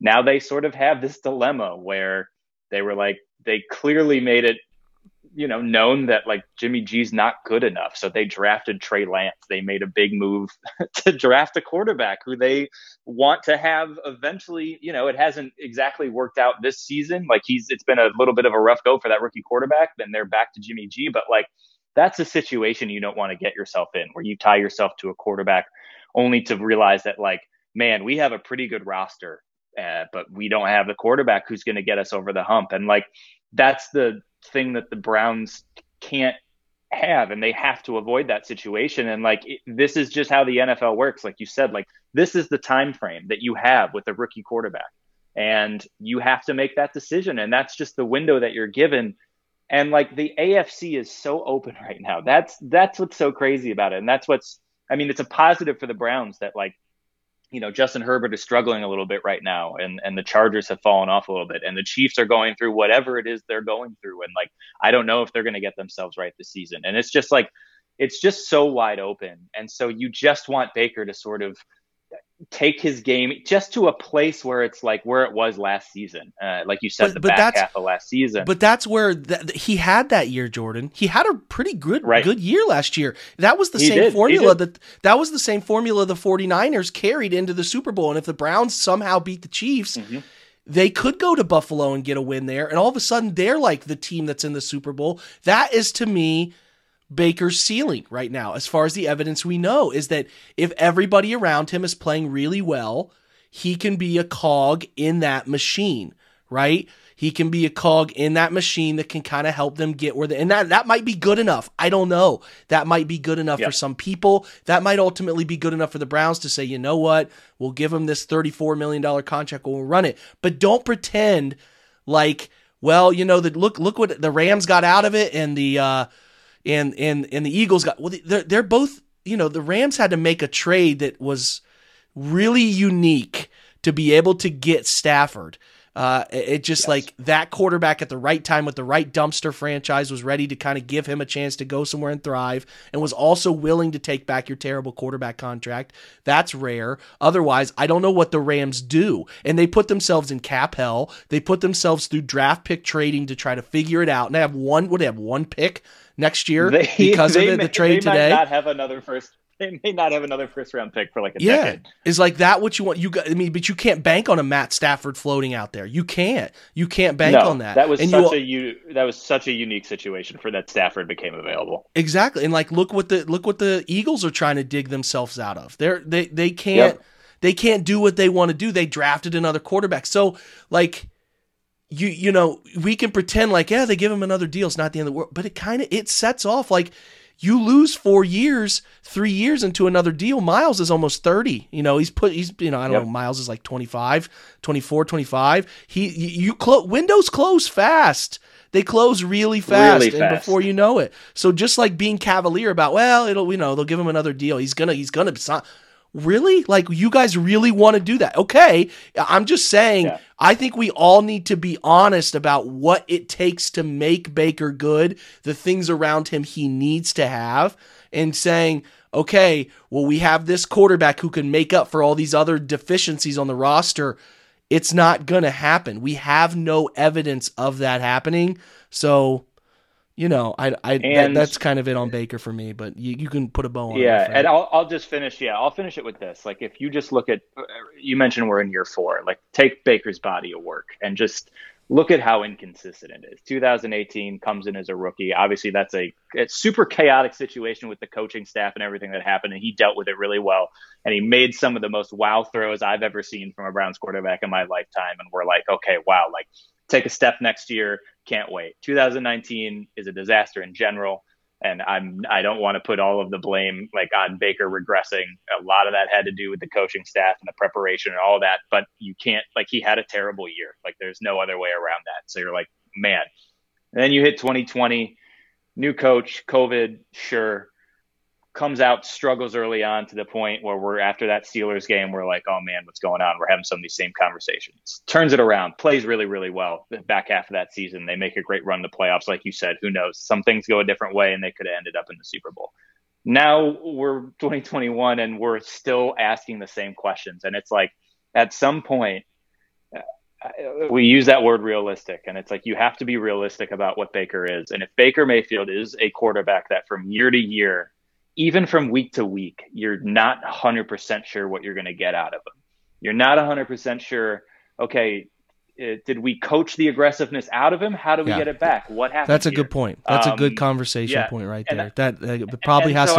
now they sort of have this dilemma where they were like, they clearly made it, you know, known that like Jimmy G's not good enough. So they drafted Trey Lance. They made a big move to draft a quarterback who they want to have eventually. You know, it hasn't exactly worked out this season. Like, it's been a little bit of a rough go for that rookie quarterback. Then they're back to Jimmy G, but like, that's a situation you don't want to get yourself in, where you tie yourself to a quarterback only to realize that, like, man, we have a pretty good roster, but we don't have the quarterback who's going to get us over the hump. And like, that's the thing that the Browns can't have, and they have to avoid that situation. And like, this is just how the NFL works. Like you said, like, this is the time frame that you have with a rookie quarterback, and you have to make that decision. And that's just the window that you're given. And like, the AFC is so open right now. That's what's so crazy about it. And that's it's a positive for the Browns that, like, you know, Justin Herbert is struggling a little bit right now, and the Chargers have fallen off a little bit, and the Chiefs are going through whatever it is they're going through. And like, I don't know if they're going to get themselves right this season. And it's just like, it's just so wide open. And so you just want Baker to sort of take his game just to a place where it's like where it was last season, like you said, but back half of last season. But that's where he had that year, Jordan. He had a pretty good year last year. That was the same formula the 49ers carried into the Super Bowl. And if the Browns somehow beat the Chiefs, mm-hmm. they could go to Buffalo and get a win there. And all of a sudden, they're like the team that's in the Super Bowl. That is, to me, Baker's ceiling right now, as far as the evidence we know, is that if everybody around him is playing really well, he can be a cog in that machine, right? He can be a cog in that machine that can kind of help them get where they, and that might be good enough. I don't know. That might be good enough for some people. That might ultimately be good enough for the Browns to say, you know what, we'll give him this $34 million contract and we'll run it. But don't pretend like, well, you know, that look what the Rams got out of it, and the Eagles got. Well, they're both, you know, the Rams had to make a trade that was really unique to be able to get Stafford. It just like that quarterback at the right time with the right dumpster franchise was ready to kind of give him a chance to go somewhere and thrive, and was also willing to take back your terrible quarterback contract. That's rare. Otherwise, I don't know what the Rams do. And they put themselves in cap hell. They put themselves through draft pick trading to try to figure it out. And they have one pick next year because of the trade today. They might not have another first. They may not have another first-round pick for like a decade. Is like that what you want? But you can't bank on a Matt Stafford floating out there. You can't. You can't bank on that. That was such a unique situation for that Stafford became available. Exactly, and like look what the Eagles are trying to dig themselves out of. They can't they can't do what they want to do. They drafted another quarterback. So like. You know, we can pretend like, yeah, they give him another deal. It's not the end of the world, but it sets off. Like you lose 3 years into another deal. Miles is almost 30. You know, I don't know. Miles is like 25. Windows close fast. They close really fast. And before you know it. So just like being cavalier about, well, they'll give him another deal. He's going to sign. Really? Like, you guys really want to do that? Okay. I'm just saying, I think we all need to be honest about what it takes to make Baker good, the things around him he needs to have, and saying, okay, well, we have this quarterback who can make up for all these other deficiencies on the roster. It's not going to happen. We have no evidence of that happening. So, you know, that's kind of it on Baker for me, but you can put a bow on it. Yeah, and I'll just finish. Yeah, I'll finish it with this. Like, if you just look at, you mentioned we're in year 4. Like, take Baker's body of work and just look at how inconsistent it is. 2018 comes in as a rookie. Obviously, that's a super chaotic situation with the coaching staff and everything that happened, and he dealt with it really well. And he made some of the most wow throws I've ever seen from a Browns quarterback in my lifetime. And we're like, okay, wow, like, take a step next year. Can't wait. 2019 is a disaster in general, and I don't want to put all of the blame like on Baker regressing. A lot of that had to do with the coaching staff and the preparation and all that, but you can't, like, he had a terrible year. Like, there's no other way around that. So you're like, man. And then you hit 2020, new coach, COVID, sure. Comes out, struggles early on to the point where we're after that Steelers game, we're like, oh man, what's going on? We're having some of these same conversations. Turns it around, plays really, really well. The back half of that season, they make a great run to playoffs. Like you said, who knows? Some things go a different way and they could have ended up in the Super Bowl. Now we're 2021 and we're still asking the same questions. And it's like, at some point, we use that word realistic, and it's like you have to be realistic about what Baker is. And if Baker Mayfield is a quarterback that from year to year, even from week to week, you're not 100% sure what you're going to get out of them. You're not 100% sure, okay, did we coach the aggressiveness out of him? How do we get it back? What happened? That's a good point. That's a good conversation point right there. It has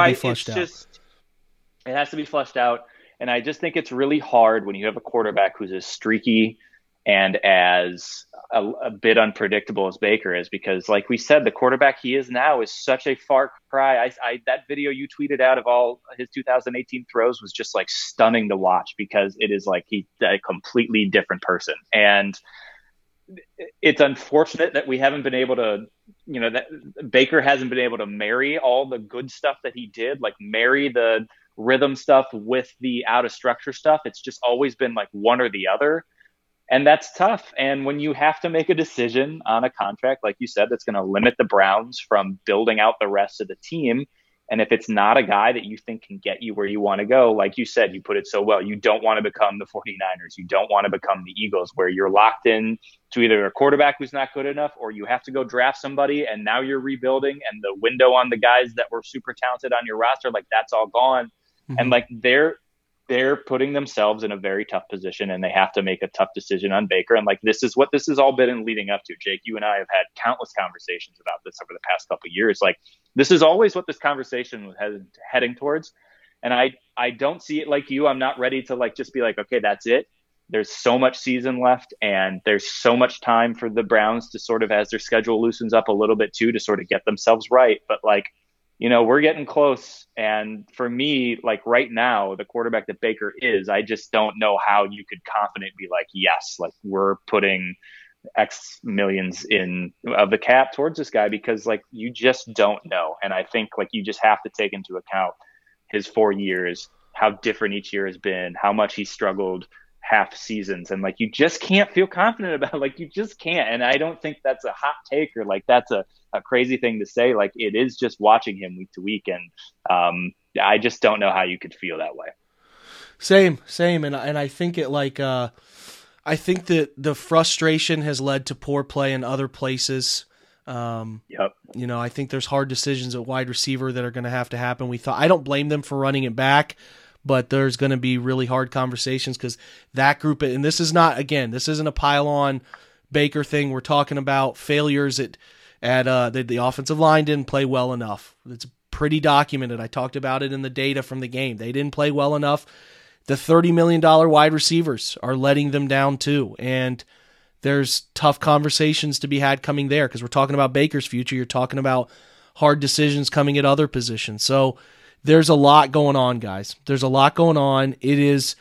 to be fleshed out. And I just think it's really hard when you have a quarterback who's as streaky and as a bit unpredictable as Baker is, because like we said, the quarterback he is now is such a far cry. That video you tweeted out of all his 2018 throws was just like stunning to watch, because it is like he's a completely different person. And it's unfortunate that we haven't been able to, you know, that Baker hasn't been able to marry all the good stuff that he did, like marry the rhythm stuff with the out of structure stuff. It's just always been like one or the other. And that's tough. And when you have to make a decision on a contract, like you said, that's going to limit the Browns from building out the rest of the team. And if it's not a guy that you think can get you where you want to go, like you said, you put it so well, you don't want to become the 49ers. You don't want to become the Eagles, where you're locked in to either a quarterback who's not good enough, or you have to go draft somebody. And now you're rebuilding, and the window on the guys that were super talented on your roster, like that's all gone. Mm-hmm. And like they're, they're putting themselves in a very tough position, and they have to make a tough decision on Baker. And like, this is what this has all been leading up to. Jake, you and I have had countless conversations about this over the past couple of years. Like, this is always what this conversation was heading towards. And I don't see it like you. I'm not ready to like, just be like, okay, that's it. There's so much season left, and there's so much time for the Browns to sort of, as their schedule loosens up a little bit too, to sort of get themselves right. But like, you know, we're getting close. And for me, like right now, the quarterback that Baker is, I just don't know how you could confidently be like, yes, like we're putting X millions in of the cap towards this guy, because like, you just don't know. And I think like, you just have to take into account his 4 years, how different each year has been, how much he struggled half seasons. And like, you just can't feel confident about it. Like, you just can't. And I don't think that's a hot take or like, that's a crazy thing to say. Like, it is just watching him week to week. And I just don't know how you could feel that way. Same. And I think it like, I think that the frustration has led to poor play in other places. Yep. You know, I think there's hard decisions at wide receiver that are going to have to happen. I don't blame them for running it back, but there's going to be really hard conversations because that group, and this is not, again, this isn't a pile on Baker thing. We're talking about failures at the offensive line didn't play well enough. It's pretty documented. I talked about it in the data from the game. They didn't play well enough. The $30 million wide receivers are letting them down too. And there's tough conversations to be had coming there because we're talking about Baker's future. You're talking about hard decisions coming at other positions. So there's a lot going on, guys. There's a lot going on. It is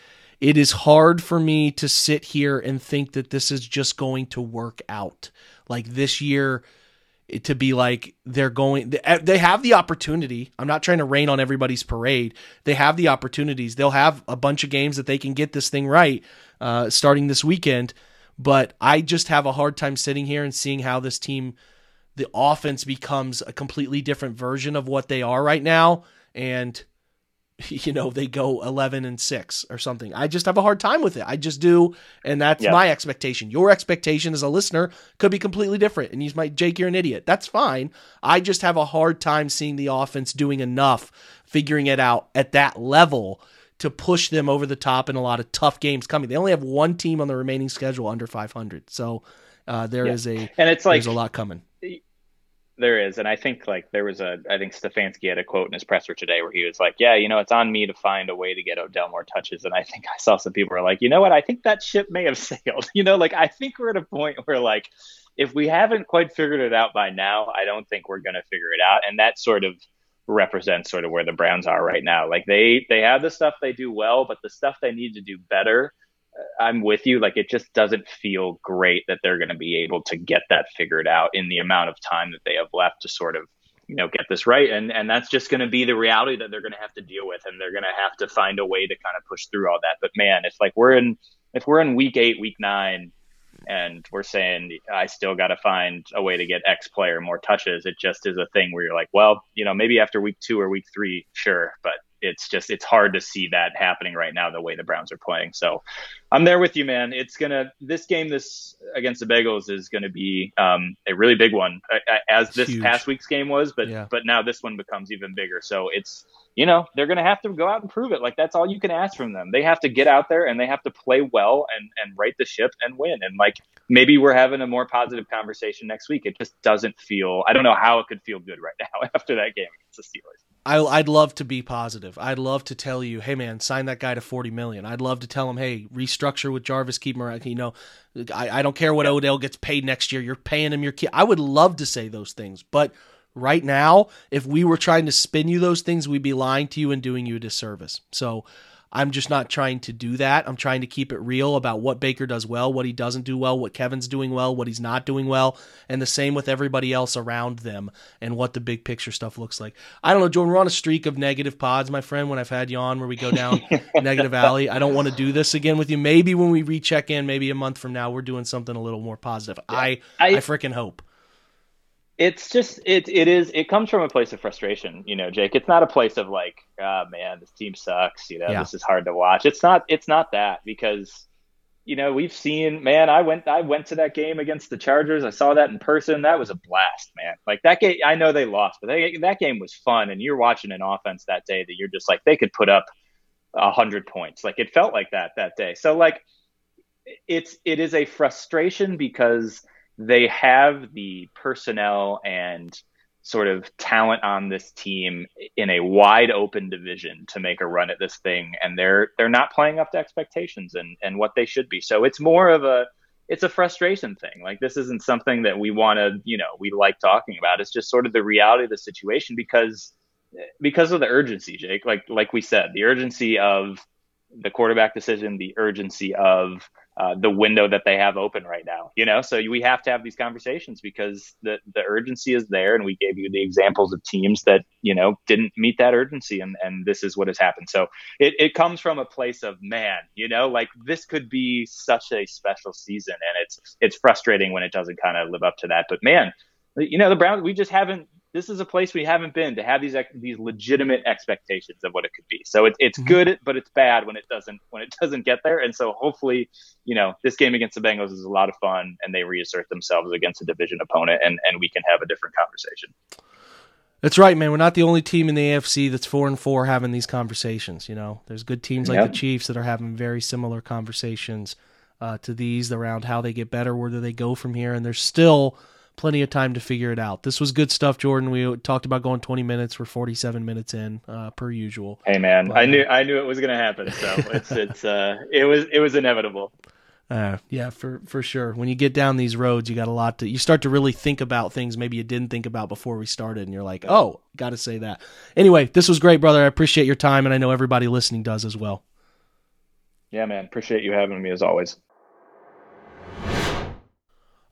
hard for me to sit here and think that this is just going to work out. Like this year, to be like they have the opportunity. I'm not trying to rain on everybody's parade. They have the opportunities. They'll have a bunch of games that they can get this thing right starting this weekend. But I just have a hard time sitting here and seeing how this team, the offense becomes a completely different version of what they are right now. And, you know, they go 11-6 or something. I just have a hard time with it. I just do. And that's my expectation. Your expectation as a listener could be completely different. And you might, Jake, you're an idiot. That's fine. I just have a hard time seeing the offense doing enough, figuring it out at that level to push them over the top in a lot of tough games coming. They only have one team on the remaining schedule under 500. So there's a lot coming. There is. And I think like I think Stefanski had a quote in his presser today where he was like, yeah, you know, it's on me to find a way to get Odell more touches. And I think I saw some people were like, you know what? I think that ship may have sailed. You know, like I think we're at a point where like, if we haven't quite figured it out by now, I don't think we're going to figure it out. And that sort of represents sort of where the Browns are right now. Like they have the stuff they do well, but the stuff they need to do better, I'm with you. Like, it just doesn't feel great that they're going to be able to get that figured out in the amount of time that they have left to sort of, you know, get this right. And that's just going to be the reality that they're going to have to deal with. And they're going to have to find a way to kind of push through all that. But man, it's like, if we're in week 8, week 9, and we're saying, I still got to find a way to get X player more touches. It just is a thing where you're like, well, you know, maybe after week 2 or week 3, sure. But it's hard to see that happening right now, the way the Browns are playing. So I'm there with you, man. This game against the Bengals is going to be a really big one, as this past week's game was, but now this one becomes even bigger. So it's, you know, they're going to have to go out and prove it. Like, that's all you can ask from them. They have to get out there and they have to play well and right the ship and win. And like, maybe we're having a more positive conversation next week. It just doesn't feel, I don't know how it could feel good right now after that game against the Steelers. I'd love to be positive. I'd love to tell you, hey man, sign that guy to $40 million. I'd love to tell him, hey, restructure with Jarvis, keep him around. You know, I don't care what Odell gets paid next year. You're paying him your kid. I would love to say those things, but right now, if we were trying to spin you those things, we'd be lying to you and doing you a disservice. So I'm just not trying to do that. I'm trying to keep it real about what Baker does well, what he doesn't do well, what Kevin's doing well, what he's not doing well, and the same with everybody else around them and what the big picture stuff looks like. I don't know, Jordan, we're on a streak of negative pods, my friend, when I've had you on where we go down negative alley. I don't want to do this again with you. Maybe when we recheck in, maybe a month from now, we're doing something a little more positive. Yeah. I freaking hope. It's just, it comes from a place of frustration, you know, Jake. It's not a place of like, oh man, this team sucks, you know, This is hard to watch. It's not that, because, you know, we've seen, man, I went to that game against the Chargers. I saw that in person. That was a blast, man. Like that game, I know they lost, but that game was fun. And you're watching an offense that day that you're just like, they could put up 100 points. Like, it felt like that day. So, like, it is a frustration because they have the personnel and sort of talent on this team in a wide open division to make a run at this thing, and they're not playing up to expectations and what they should be. So it's more of a frustration thing. Like, this isn't something that we want to, we like talking about. It's just sort of the reality of the situation because of the urgency, Jake. Like we said, the urgency of the quarterback decision, the urgency of the window that they have open right now, so we have to have these conversations because the urgency is there. And we gave you the examples of teams that, didn't meet that urgency. And this is what has happened. So it comes from a place of, man, this could be such a special season. And it's frustrating when it doesn't kind of live up to that. But man, the Browns, we just haven't, this is a place we haven't been to have these legitimate expectations of what it could be. So it's good, but it's bad when it doesn't get there. And so hopefully, this game against the Bengals is a lot of fun and they reassert themselves against a division opponent and we can have a different conversation. That's right, man. We're not the only team in the AFC that's 4-4 having these conversations. There's good teams like the Chiefs that are having very similar conversations to these around how they get better, where do they go from here. And there's still plenty of time to figure it out. This was good stuff, Jordan. We talked about going 20 minutes. We're 47 minutes in, per usual. Hey, man, but I knew it was going to happen. So it was inevitable. For sure. When you get down these roads, you start to really think about things maybe you didn't think about before we started, and you're like, oh, got to say that. Anyway, this was great, brother. I appreciate your time, and I know everybody listening does as well. Yeah, man. Appreciate you having me as always.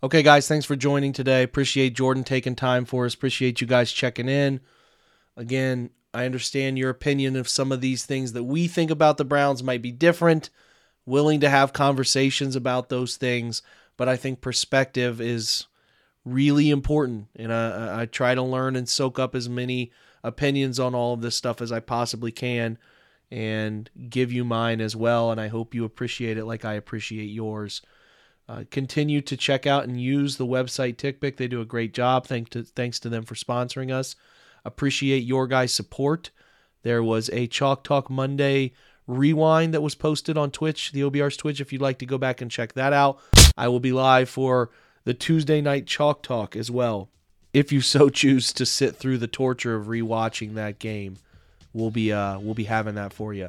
Okay, guys, thanks for joining today. Appreciate Jordan taking time for us. Appreciate you guys checking in. Again, I understand your opinion of some of these things that we think about the Browns might be different. Willing to have conversations about those things, but I think perspective is really important. And I try to learn and soak up as many opinions on all of this stuff as I possibly can and give you mine as well. And I hope you appreciate it like I appreciate yours. Continue to check out and use the website TickPick. They do a great job. Thanks to them for sponsoring us. Appreciate your guys' support. There was a Chalk Talk Monday rewind that was posted on Twitch, the OBR's Twitch, if you'd like to go back and check that out. I will be live for the Tuesday night Chalk Talk as well. If you so choose to sit through the torture of rewatching that game, we'll be having that for you.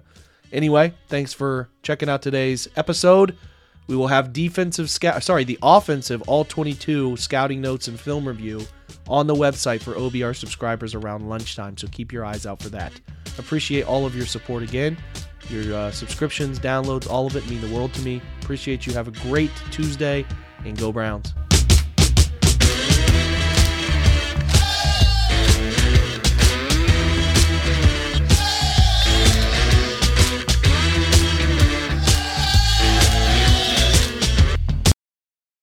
Anyway, thanks for checking out today's episode. We will have the offensive all 22 scouting notes and film review on the website for OBR subscribers around lunchtime, so keep your eyes out for that. Appreciate all of your support again. Your subscriptions, downloads, all of it mean the world to me. Appreciate you. Have a great Tuesday, and go Browns.